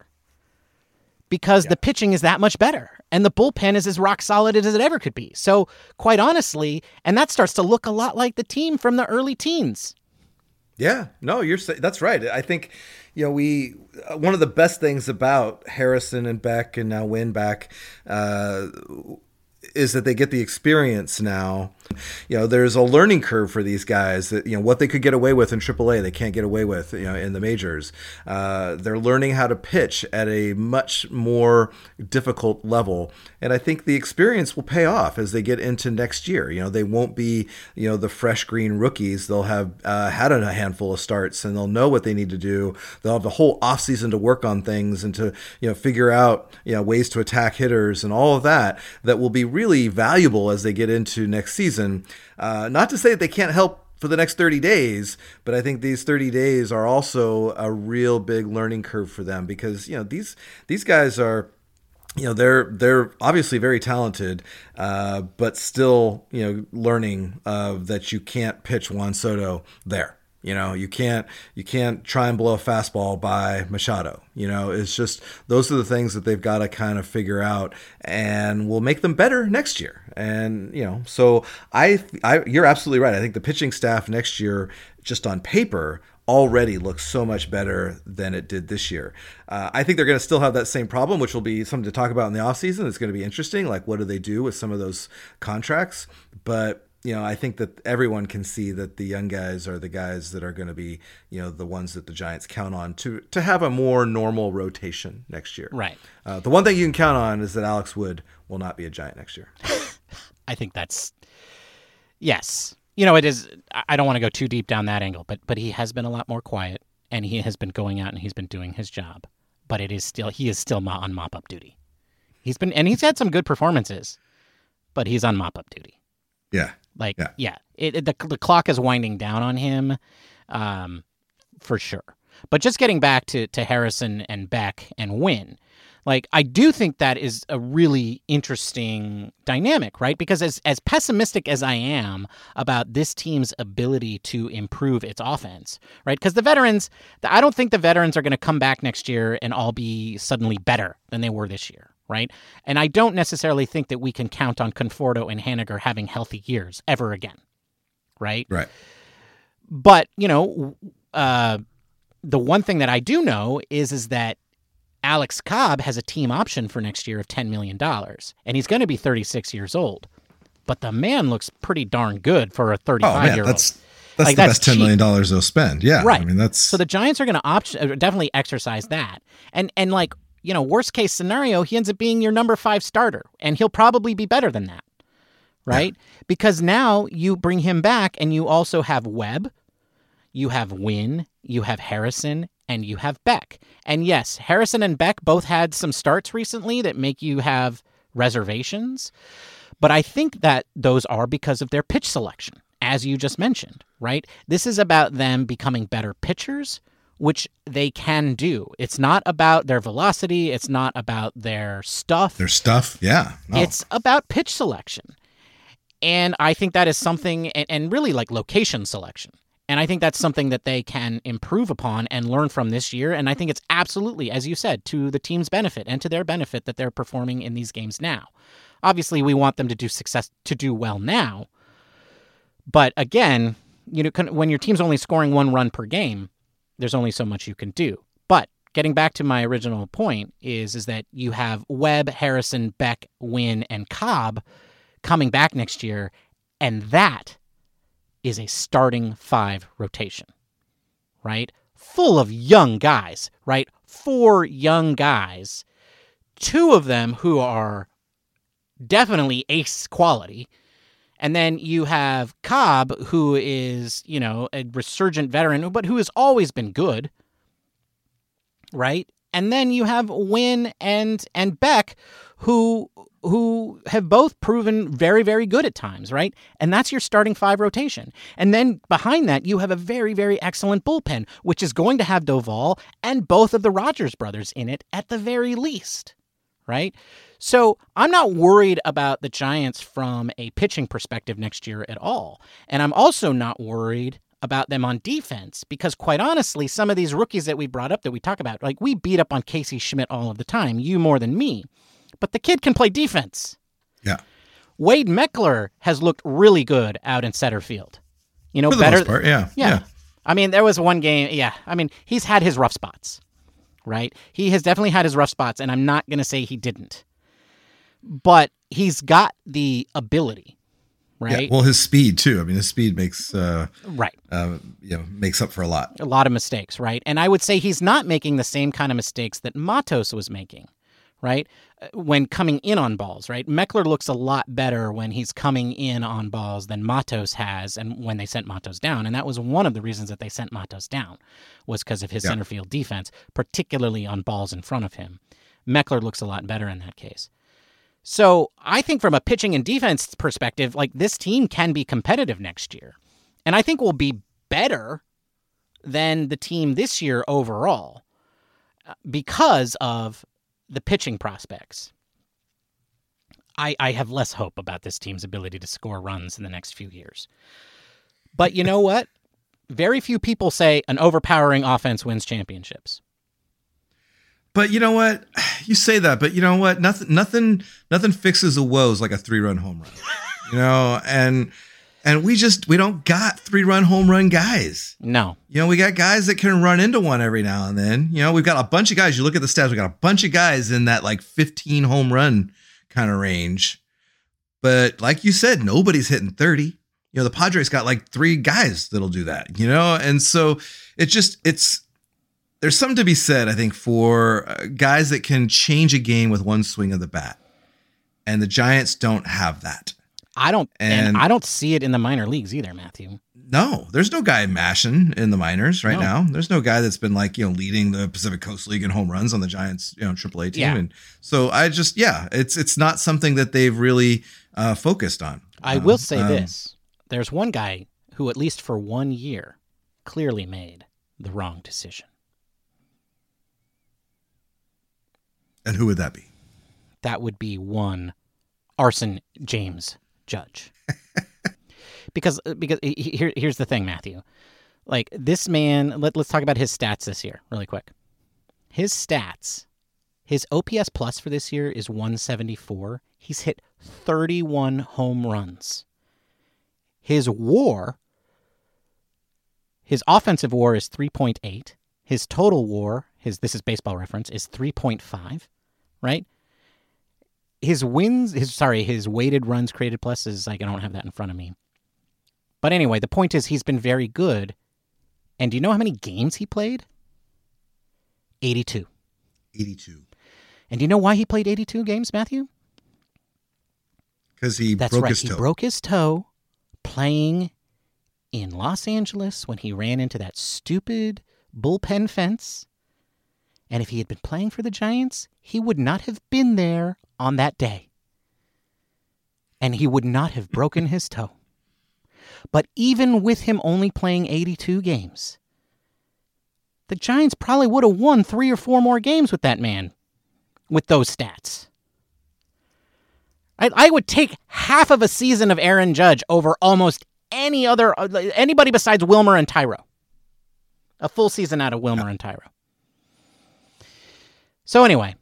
Because yeah. the pitching is that much better, and the bullpen is as rock solid as it ever could be. So, quite honestly, and that starts to look a lot like the team from the early teens. Yeah, no, you're that's right. I think, you know, we one of the best things about Harrison and Beck and now Wynn back uh, is that they get the experience now. You know, there's a learning curve for these guys that, you know, what they could get away with in triple A, they can't get away with, you know, in the majors. Uh, they're learning how to pitch at a much more difficult level. And I think the experience will pay off as they get into next year. You know, they won't be, you know, the fresh green rookies. They'll have uh, had a handful of starts, and they'll know what they need to do. They'll have the whole offseason to work on things and to, you know, figure out, you know, ways to attack hitters and all of that, that will be really valuable as they get into next season. And uh, not to say that they can't help for the next thirty days, but I think these thirty days are also a real big learning curve for them, because, you know, these these guys are, you know, they're they're obviously very talented, uh, but still, you know, learning uh, that you can't pitch Juan Soto there. You know, you can't you can't try and blow a fastball by Machado. You know, it's just those are the things that they've got to kind of figure out, and will make them better next year. And, you know, so I, I you're absolutely right. I think the pitching staff next year, just on paper, already looks so much better than it did this year. Uh, I think they're going to still have that same problem, which will be something to talk about in the offseason. It's going to be interesting. Like, what do they do with some of those contracts? But you know, I think that everyone can see that the young guys are the guys that are going to be, you know, the ones that the Giants count on to to have a more normal rotation next year. Right. Uh, the one thing you can count on is that Alex Wood will not be a Giant next year. I think that's yes. You know, it is. I don't want to go too deep down that angle, but but he has been a lot more quiet, and he has been going out and he's been doing his job. But it is still he is still on mop up duty. He's been and he's had some good performances, but he's on mop up duty. Yeah. Like, yeah, yeah it, it, the the clock is winding down on him, um, for sure. But just getting back to, to Harrison and Beck and Wynn, like, I do think that is a really interesting dynamic, right? Because as as pessimistic as I am about this team's ability to improve its offense, right? Because the veterans, I don't think the veterans are going to come back next year and all be suddenly better than they were this year, right? And I don't necessarily think that we can count on Conforto and Haniger having healthy years ever again, right? Right. But, you know, uh, the one thing that I do know is is that Alex Cobb has a team option for next year of ten million dollars, and he's going to be thirty-six years old. But the man looks pretty darn good for a thirty-five-year-old. Oh, that's that's like, the that's best cheap. ten million dollars they'll spend. Yeah, right. I mean, that's... So the Giants are going to option, definitely exercise that. And, and like, you know, worst-case scenario, he ends up being your number five starter, and he'll probably be better than that, right? Yeah. Because now you bring him back, and you also have Webb, you have Wynn, you have Harrison, and you have Beck. And yes, Harrison and Beck both had some starts recently that make you have reservations. But I think that those are because of their pitch selection, as you just mentioned, right? This is about them becoming better pitchers, which they can do. It's not about their velocity. It's not about their stuff. Their stuff, yeah. No. It's about pitch selection. And I think that is something, and, and really like location selection. And I think that's something that they can improve upon and learn from this year. And I think it's absolutely, as you said, to the team's benefit and to their benefit that they're performing in these games now. Obviously, we want them to do success, to do well now. But again, you know, when your team's only scoring one run per game, there's only so much you can do. But getting back to my original point is, is that you have Webb, Harrison, Beck, Wynn, and Cobb coming back next year, and that is a starting five rotation, right? Full of young guys, right? Four young guys, two of them who are definitely ace quality. And then you have Cobb, who is, you know, a resurgent veteran, but who has always been good, right? And then you have Wynn and and Beck, who who have both proven very, very good at times, right? And that's your starting five rotation. And then behind that, you have a very, very excellent bullpen, which is going to have Doval and both of the Rogers brothers in it at the very least, right? So I'm not worried about the Giants from a pitching perspective next year at all. And I'm also not worried about them on defense, because quite honestly, some of these rookies that we brought up that we talk about, like we beat up on Casey Schmitt all of the time, you more than me, but the kid can play defense. Yeah. Wade Meckler has looked really good out in center field, you know, for the better. Most part, yeah. yeah. Yeah. I mean, there was one game. Yeah. I mean, he's had his rough spots, right? He has definitely had his rough spots, and I'm not going to say he didn't, but he's got the ability. Right. Yeah, well, his speed too. I mean, his speed makes uh, right. Uh, you know, makes up for a lot. A lot of mistakes, right? And I would say he's not making the same kind of mistakes that Matos was making, right? When coming in on balls, right? Meckler looks a lot better when he's coming in on balls than Matos has, and when they sent Matos down, and that was one of the reasons that they sent Matos down, was because of his yeah. center field defense, particularly on balls in front of him. Meckler looks a lot better in that case. So I think from a pitching and defense perspective, like this team can be competitive next year. And I think we'll be better than the team this year overall because of the pitching prospects. I, I have less hope about this team's ability to score runs in the next few years. But you know what? Very few people say an overpowering offense wins championships. But you know what? You say that, but you know what? Nothing, nothing, nothing fixes the woes like a three-run home run, you know. And and we just we don't got three-run home run guys. No, you know, we got guys that can run into one every now and then. You know, we've got a bunch of guys. You look at the stats, we got a bunch of guys in that like fifteen home run kind of range. But like you said, nobody's hitting thirty. You know, the Padres got like three guys that'll do that. You know, and so it just it's. There's something to be said, I think, for guys that can change a game with one swing of the bat. And the Giants don't have that. I don't and, and I don't see it in the minor leagues either, Matthew. No, there's no guy mashing in the minors right no. now. There's no guy that's been like, you know, leading the Pacific Coast League in home runs on the Giants, you know, triple A team. Yeah. And so I just, yeah, it's, it's not something that they've really uh, focused on. I um, will say um, this. There's one guy who, at least for one year, clearly made the wrong decision. And who would that be? That would be one Arson James Judge. because because here here's the thing, Matthew. Like, this man, let, let's talk about his stats this year really quick. His stats, his O P S plus for this year is one seventy-four. He's hit thirty-one home runs. His war, his offensive war is three point eight. His total war, his this is baseball reference, is three point five, right? His wins, his sorry, his weighted runs created plus is, like, I don't have that in front of me. But anyway, the point is he's been very good. And do you know how many games he played? eighty-two. eighty-two. And do you know why he played eighty-two games, Matthew? Because he That's broke right. his toe. He broke his toe playing in Los Angeles when he ran into that stupid bullpen fence. And if he had been playing for the Giants, he would not have been there on that day. And he would not have broken his toe. But even with him only playing eighty-two games, the Giants probably would have won three or four more games with that man, with those stats. I, I would take half of a season of Aaron Judge over almost any other, anybody besides Wilmer and Thairo. A full season out of Wilmer yeah. and Thairo. So anyway,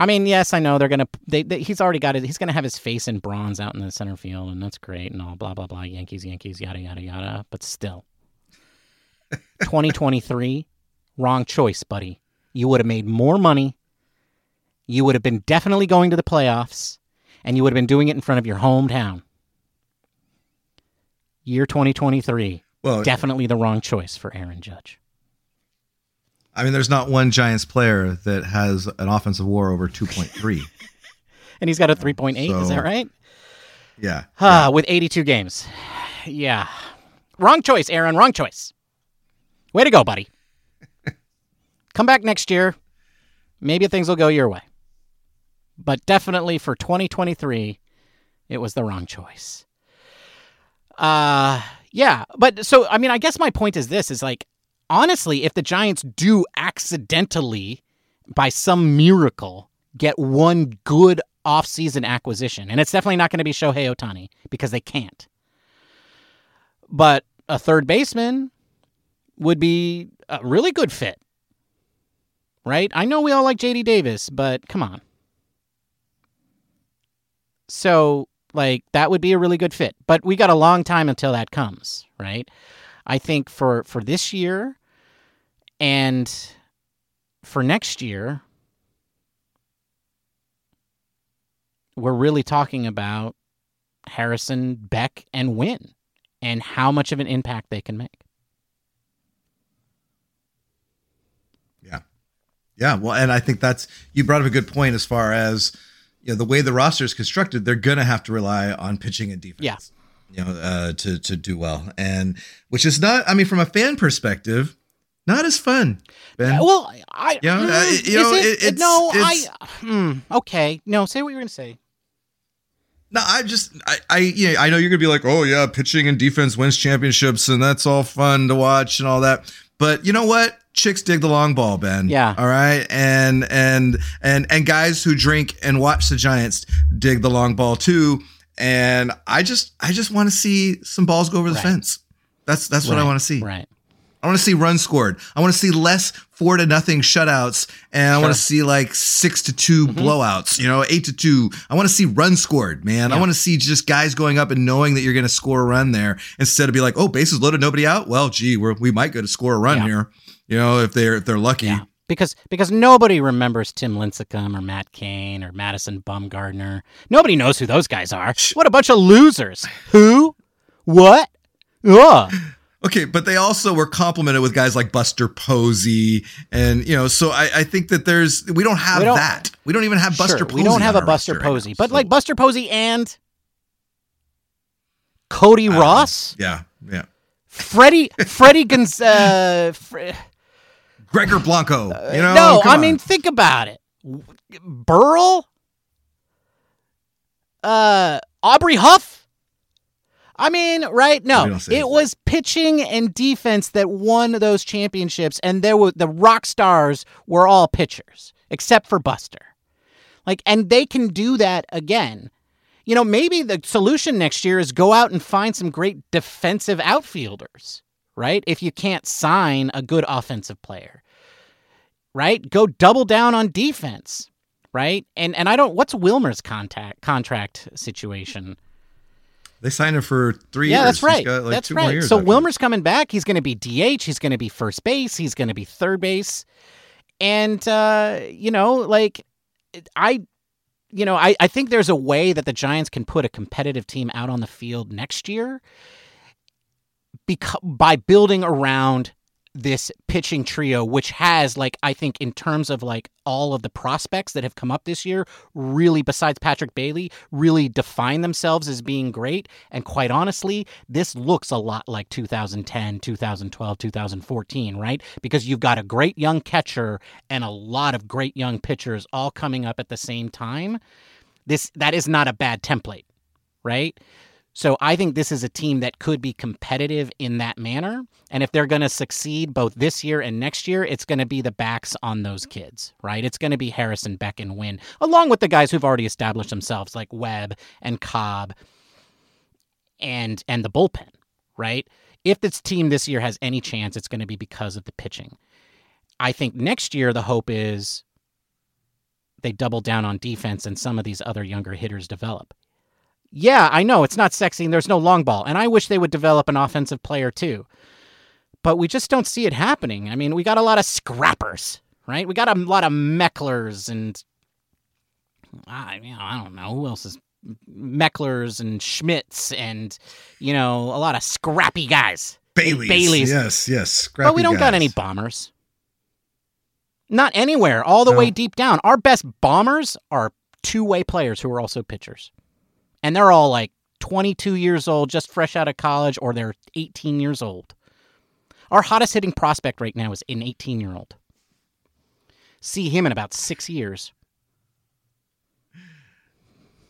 I mean, yes, I know they're gonna. They, they, he's already got it. He's gonna have his face in bronze out in the center field, and that's great, and all blah blah blah. Yankees, Yankees, yada yada yada. But still, twenty twenty-three, wrong choice, buddy. You would have made more money. You would have been definitely going to the playoffs, and you would have been doing it in front of your hometown. Year twenty twenty-three, well, definitely the wrong choice for Aaron Judge. I mean, there's not one Giants player that has an offensive war over two point three. And he's got a three point eight, so, is that right? Yeah. Uh, yeah. With eighty-two games. Yeah. Wrong choice, Aaron. Wrong choice. Way to go, buddy. Come back next year. Maybe things will go your way. But definitely for twenty twenty-three, it was the wrong choice. Uh, yeah. But so, I mean, I guess my point is this, is like, honestly, if the Giants do accidentally, by some miracle, get one good offseason acquisition, and it's definitely not going to be Shohei Ohtani because they can't. But a third baseman would be a really good fit, right? I know we all like J D Davis, but come on. So, like, that would be a really good fit. But we got a long time until that comes, right? I think for, for this year, and for next year, we're really talking about Harrison, Beck, and Wynn, and how much of an impact they can make. Yeah. Yeah, well, and I think that's, you brought up a good point as far as, you know, the way the roster is constructed, they're going to have to rely on pitching and defense. Yeah. You know, uh, to to do well, and which is not, I mean, from a fan perspective, not as fun. Ben. Well, I you know, mm, uh, you know it, it, it's no, it's, I mm, okay, no, say what you were gonna say. No, I just I I you know, I know you're gonna be like, oh yeah, pitching and defense wins championships, and that's all fun to watch and all that. But you know what? Chicks dig the long ball, Ben. Yeah. All right. And and and and guys who drink and watch the Giants dig the long ball too. And I just, I just want to see some balls go over the right. fence. That's that's right. what I want to see. Right. I want to see runs scored. I want to see less four to nothing shutouts, and sure. I want to see like six to two mm-hmm. blowouts. You know, eight to two. I want to see runs scored, man. Yeah. I want to see just guys going up and knowing that you're going to score a run there instead of be like, oh, bases loaded, nobody out. Well, gee, we we might go to score a run yeah. here. You know, if they're if they're lucky. Yeah. Because because nobody remembers Tim Lincecum or Matt Cain or Madison Bumgarner. Nobody knows who those guys are. What a bunch of losers. Who? What? Ugh. Okay, but they also were complimented with guys like Buster Posey. And, you know, so I, I think that there's, we don't have we don't, that. We don't even have Buster sure, Posey. We don't have a Buster Posey. Right now, but so. Like Buster Posey and Cody uh, Ross? Yeah, yeah. Freddie, Freddie Gonzalez. Uh, Fre- Gregor Blanco, you know. No, I mean, think about it. Burl, uh, Aubrey Huff. I mean, right? No, it that. was pitching and defense that won those championships, and there were the rock stars were all pitchers except for Buster. Like, and they can do that again. You know, maybe the solution next year is go out and find some great defensive outfielders, right? If you can't sign a good offensive player, right? Go double down on defense, right? And and I don't. What's Wilmer's contact contract situation? They signed him for three yeah, years. Yeah, that's right. He's got like that's two right. More years so Wilmer's there. Coming back. He's going to be D H. He's going to be first base. He's going to be third base. And, uh, you know, like, I, you know, I, I think there's a way that the Giants can put a competitive team out on the field next year because, by building around this pitching trio, which has, like, I think in terms of, like, all of the prospects that have come up this year, really, besides Patrick Bailey, really define themselves as being great. And quite honestly, this looks a lot like two thousand ten, two thousand twelve, two thousand fourteen, right? Because you've got a great young catcher and a lot of great young pitchers all coming up at the same time. This, that is not a bad template, right? So I think this is a team that could be competitive in that manner. And if they're going to succeed both this year and next year, it's going to be the backs on those kids, right? It's going to be Harrison, Beck, and Wynn, along with the guys who've already established themselves, like Webb and Cobb and and the bullpen, right? If this team this year has any chance, it's going to be because of the pitching. I think next year the hope is they double down on defense and some of these other younger hitters develop. Yeah, I know, it's not sexy, and there's no long ball, and I wish they would develop an offensive player too. But we just don't see it happening. I mean, we got a lot of scrappers, right? We got a lot of Mecklers and, I, you know, I don't know, who else is Mecklers and Schmitts and, you know, a lot of scrappy guys. Baileys, Baileys. yes, yes, scrappy But we don't guys. got any bombers. Not anywhere, all the no. way deep down. Our best bombers are two-way players who are also pitchers. And they're all like twenty-two years old, just fresh out of college, or they're eighteen years old. Our hottest hitting prospect right now is an eighteen-year-old. See him in about six years.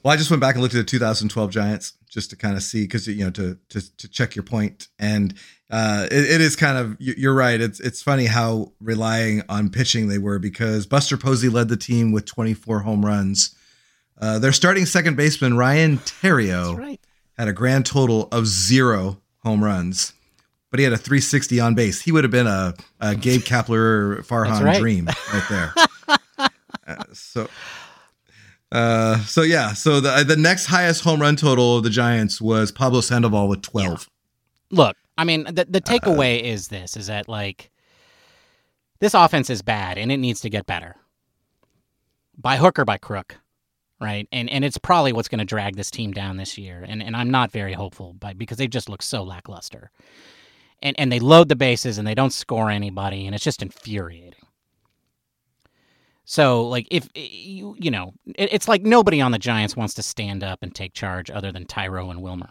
Well, I just went back and looked at the two thousand twelve Giants just to kind of see, because, you know, to to to check your point. And uh, it, it is kind of, you're right. It's it's funny how relying on pitching they were, because Buster Posey led the team with twenty-four home runs. Uh, their starting second baseman, Ryan Terrio, right. had a grand total of zero home runs, but he had a three sixty on base. He would have been a, a Gabe Kapler or Farhan right. dream right there. uh, so, uh, so yeah. So the the next highest home run total of the Giants was Pablo Sandoval with twelve. Yeah. Look, I mean, the, the takeaway uh, is this, is that, like, this offense is bad and it needs to get better. By hook or by crook. Right. And and it's probably what's going to drag this team down this year. And and I'm not very hopeful by, because they just look so lackluster. And and they load the bases and they don't score anybody. And it's just infuriating. So, like, if you, you know, it, it's like nobody on the Giants wants to stand up and take charge other than Thairo and Wilmer.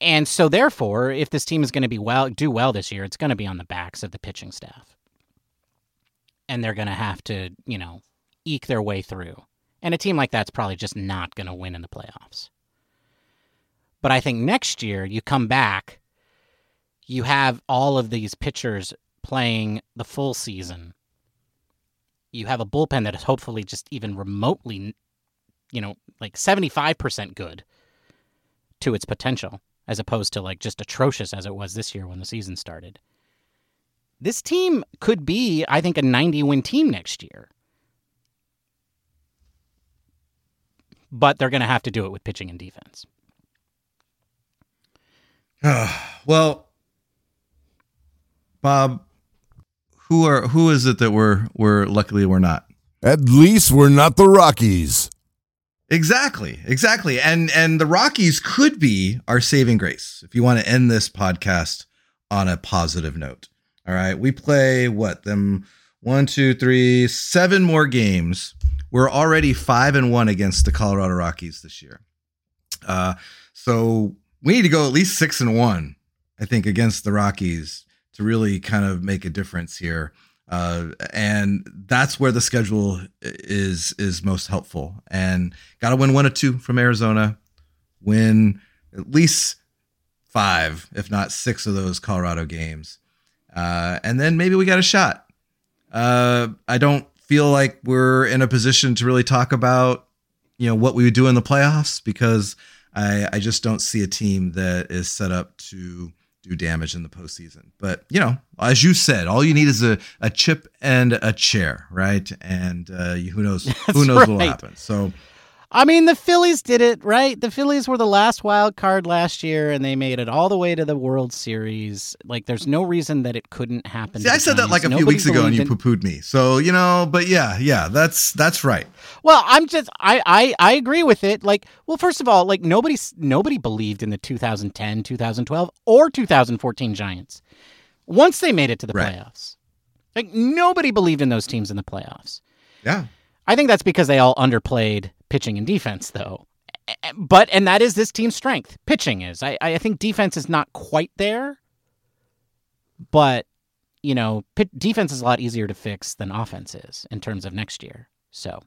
And so, therefore, if this team is going to be well, do well this year, it's going to be on the backs of the pitching staff. And they're going to have to, you know, eke their way through. And a team like that's probably just not going to win in the playoffs. But I think next year you come back, you have all of these pitchers playing the full season. You have a bullpen that is hopefully just even remotely, you know, like seventy-five percent good to its potential, as opposed to, like, just atrocious as it was this year when the season started. This team could be, I think, a ninety-win team next year. But they're going to have to do it with pitching and defense. Uh, well, Bob, who are who is it that we're we're luckily we're not? At least we're not the Rockies. Exactly, exactly. And and the Rockies could be our saving grace if you want to end this podcast on a positive note. All right, we play what them one, two, three, seven more games. We're already five and one against the Colorado Rockies this year. Uh, so we need to go at least six and one, I think, against the Rockies to really kind of make a difference here. Uh, and that's where the schedule is is most helpful. And got to win one or two from Arizona, win at least five, if not six of those Colorado games. Uh, and then maybe we got a shot. Uh, I don't feel like we're in a position to really talk about, you know, what we would do in the playoffs, because I, I just don't see a team that is set up to do damage in the postseason. But, you know, as you said, all you need is a, a chip and a chair, right? And uh, who knows, That's who knows right. what will happen. So, I mean, the Phillies did it, right? The Phillies were the last wild card last year, and they made it all the way to the World Series. Like, there's no reason that it couldn't happen. See, I said that like a Nobody few weeks ago, and you in... poo-pooed me. So, you know, but yeah, yeah, that's that's right. Well, I'm just, I, I, I agree with it. Like, well, first of all, like, nobody, nobody believed in the two thousand ten, two thousand twelve, or two thousand fourteen Giants once they made it to the right. playoffs. Like, nobody believed in those teams in the playoffs. Yeah. I think that's because they all underplayed pitching and defense, though. But, and that is this team's strength. Pitching is. I, I think defense is not quite there. But, you know, pit, defense is a lot easier to fix than offense is in terms of next year. So,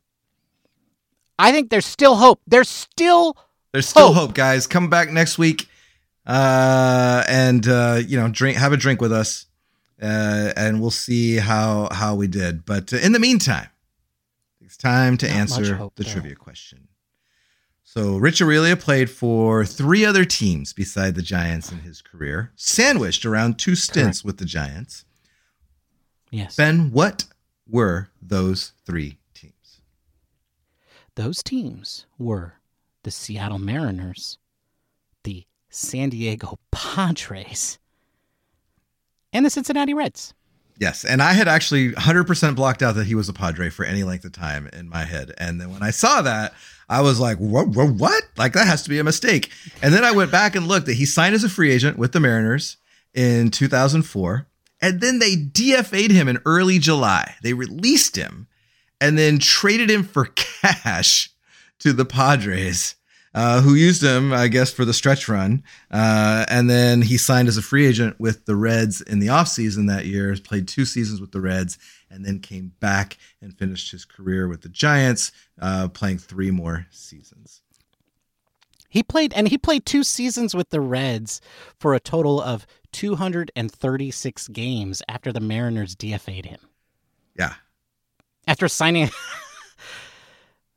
I think there's still hope. There's still There's still hope, hope guys. Come back next week uh, and, uh, you know, drink, have a drink with us. Uh, and we'll see how, how we did. But uh, in the meantime, it's time to Not answer hope, the though. trivia question. So Rich Aurilia played for three other teams beside the Giants in his career, sandwiched around two stints Correct. with the Giants. Yes. Ben, what were those three teams? Those teams were the Seattle Mariners, the San Diego Padres, and the Cincinnati Reds. Yes, and I had actually one hundred percent blocked out that he was a Padre for any length of time in my head. And then when I saw that, I was like, what? what, what? Like, that has to be a mistake. And then I went back and looked that he signed as a free agent with the Mariners in two thousand four. And then they D F A'd him in early July. They released him and then traded him for cash to the Padres, uh, who used him, I guess, for the stretch run. Uh, and then he signed as a free agent with the Reds in the offseason that year, played two seasons with the Reds, and then came back and finished his career with the Giants, uh, playing three more seasons. He played, and he played two seasons with the Reds for a total of two hundred thirty-six games after the Mariners D F A'd him. Yeah. After signing...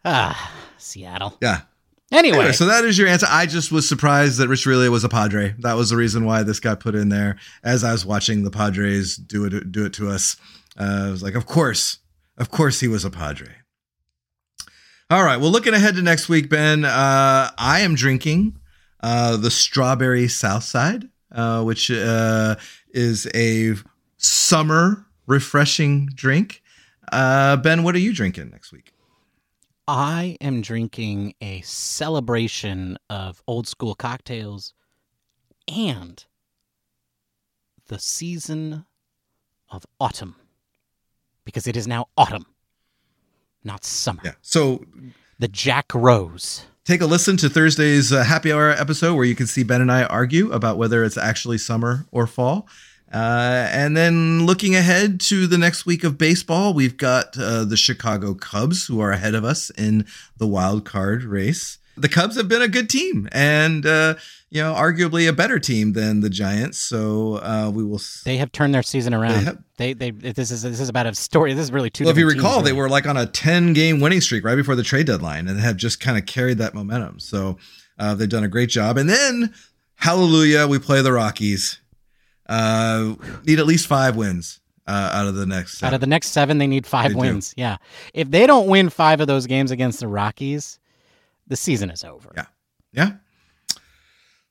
ah, Seattle. Yeah. Anyway. anyway, so that is your answer. I just was surprised that Rich Aurilia was a Padre. That was the reason why this got put in there. As I was watching the Padres do it, do it to us, uh, I was like, of course, of course he was a Padre. All right. Well, looking ahead to next week, Ben, uh, I am drinking uh, the Strawberry Southside, uh, which uh, is a summer refreshing drink. Uh, Ben, what are you drinking next week? I am drinking a celebration of old school cocktails and the season of autumn, because it is now autumn, not summer. Yeah. So the Jack Rose. Take a listen to Thursday's uh, happy hour episode where you can see Ben and I argue about whether it's actually summer or fall. Uh, and then looking ahead to the next week of baseball, we've got uh, the Chicago Cubs, who are ahead of us in the wild card race. The Cubs have been a good team and, uh, you know, arguably a better team than the Giants. So uh, we will. S- they have turned their season around. They, have- they, they, this is, this is about a story. This is really two. Well, if you recall, teams, they right? were like on a ten game winning streak right before the trade deadline and have just kind of carried that momentum. So uh, they've done a great job. And then, hallelujah, we play the Rockies. Uh, need at least five wins uh, out of the next seven. Out of the next seven, they need five they wins. Do. Yeah. If they don't win five of those games against the Rockies, the season is over. Yeah. Yeah.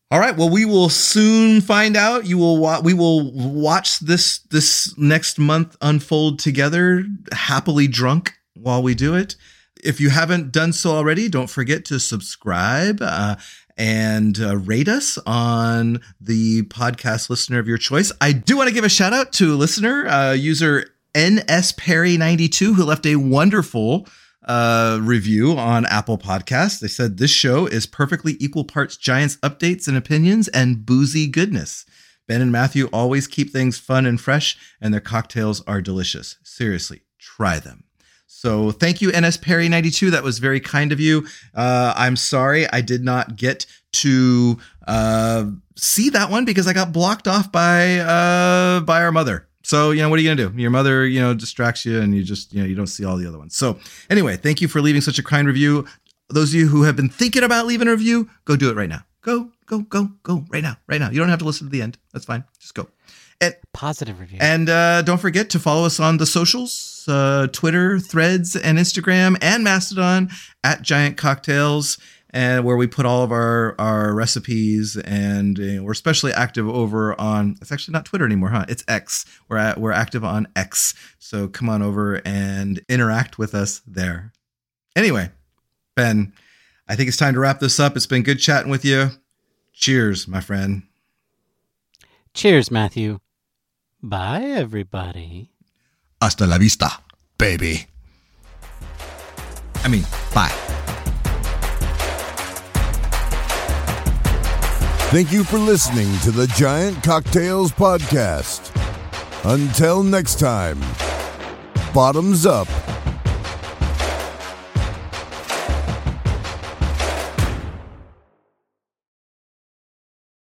All right. Well, we will soon find out. You will wa- we will watch this this next month unfold together, happily drunk while we do it. If you haven't done so already, don't forget to subscribe. Uh, And uh, rate us on the podcast listener of your choice. I do want to give a shout out to a listener, uh, user N S Perry ninety-two, who left a wonderful uh, review on Apple Podcasts. They said, "This show is perfectly equal parts Giants updates and opinions and boozy goodness. Ben and Matthew always keep things fun and fresh, and their cocktails are delicious. Seriously, try them." So thank you, N S Perry ninety-two. That was very kind of you. Uh, I'm sorry I did not get to uh, see that one because I got blocked off by uh, by our mother. So, you know, what are you going to do? Your mother, you know, distracts you and you just, you know, you don't see all the other ones. So anyway, thank you for leaving such a kind review. Those of you who have been thinking about leaving a review, go do it right now. Go, go, go, go right now, right now. You don't have to listen to the end. That's fine. Just go. And, Positive review. And uh, don't forget to follow us on the socials, uh, Twitter, Threads, and Instagram, and Mastodon at Giant Cocktails, and where we put all of our, our recipes, and uh, we're especially active over on, it's actually not Twitter anymore, huh? It's X. We're at, we're active on X. So come on over and interact with us there. Anyway, Ben, I think it's time to wrap this up. It's been good chatting with you. Cheers, my friend. Cheers, Matthew. Bye, everybody. Hasta la vista, baby. I mean, bye. Thank you for listening to the Giant Cocktails Podcast. Until next time, bottoms up.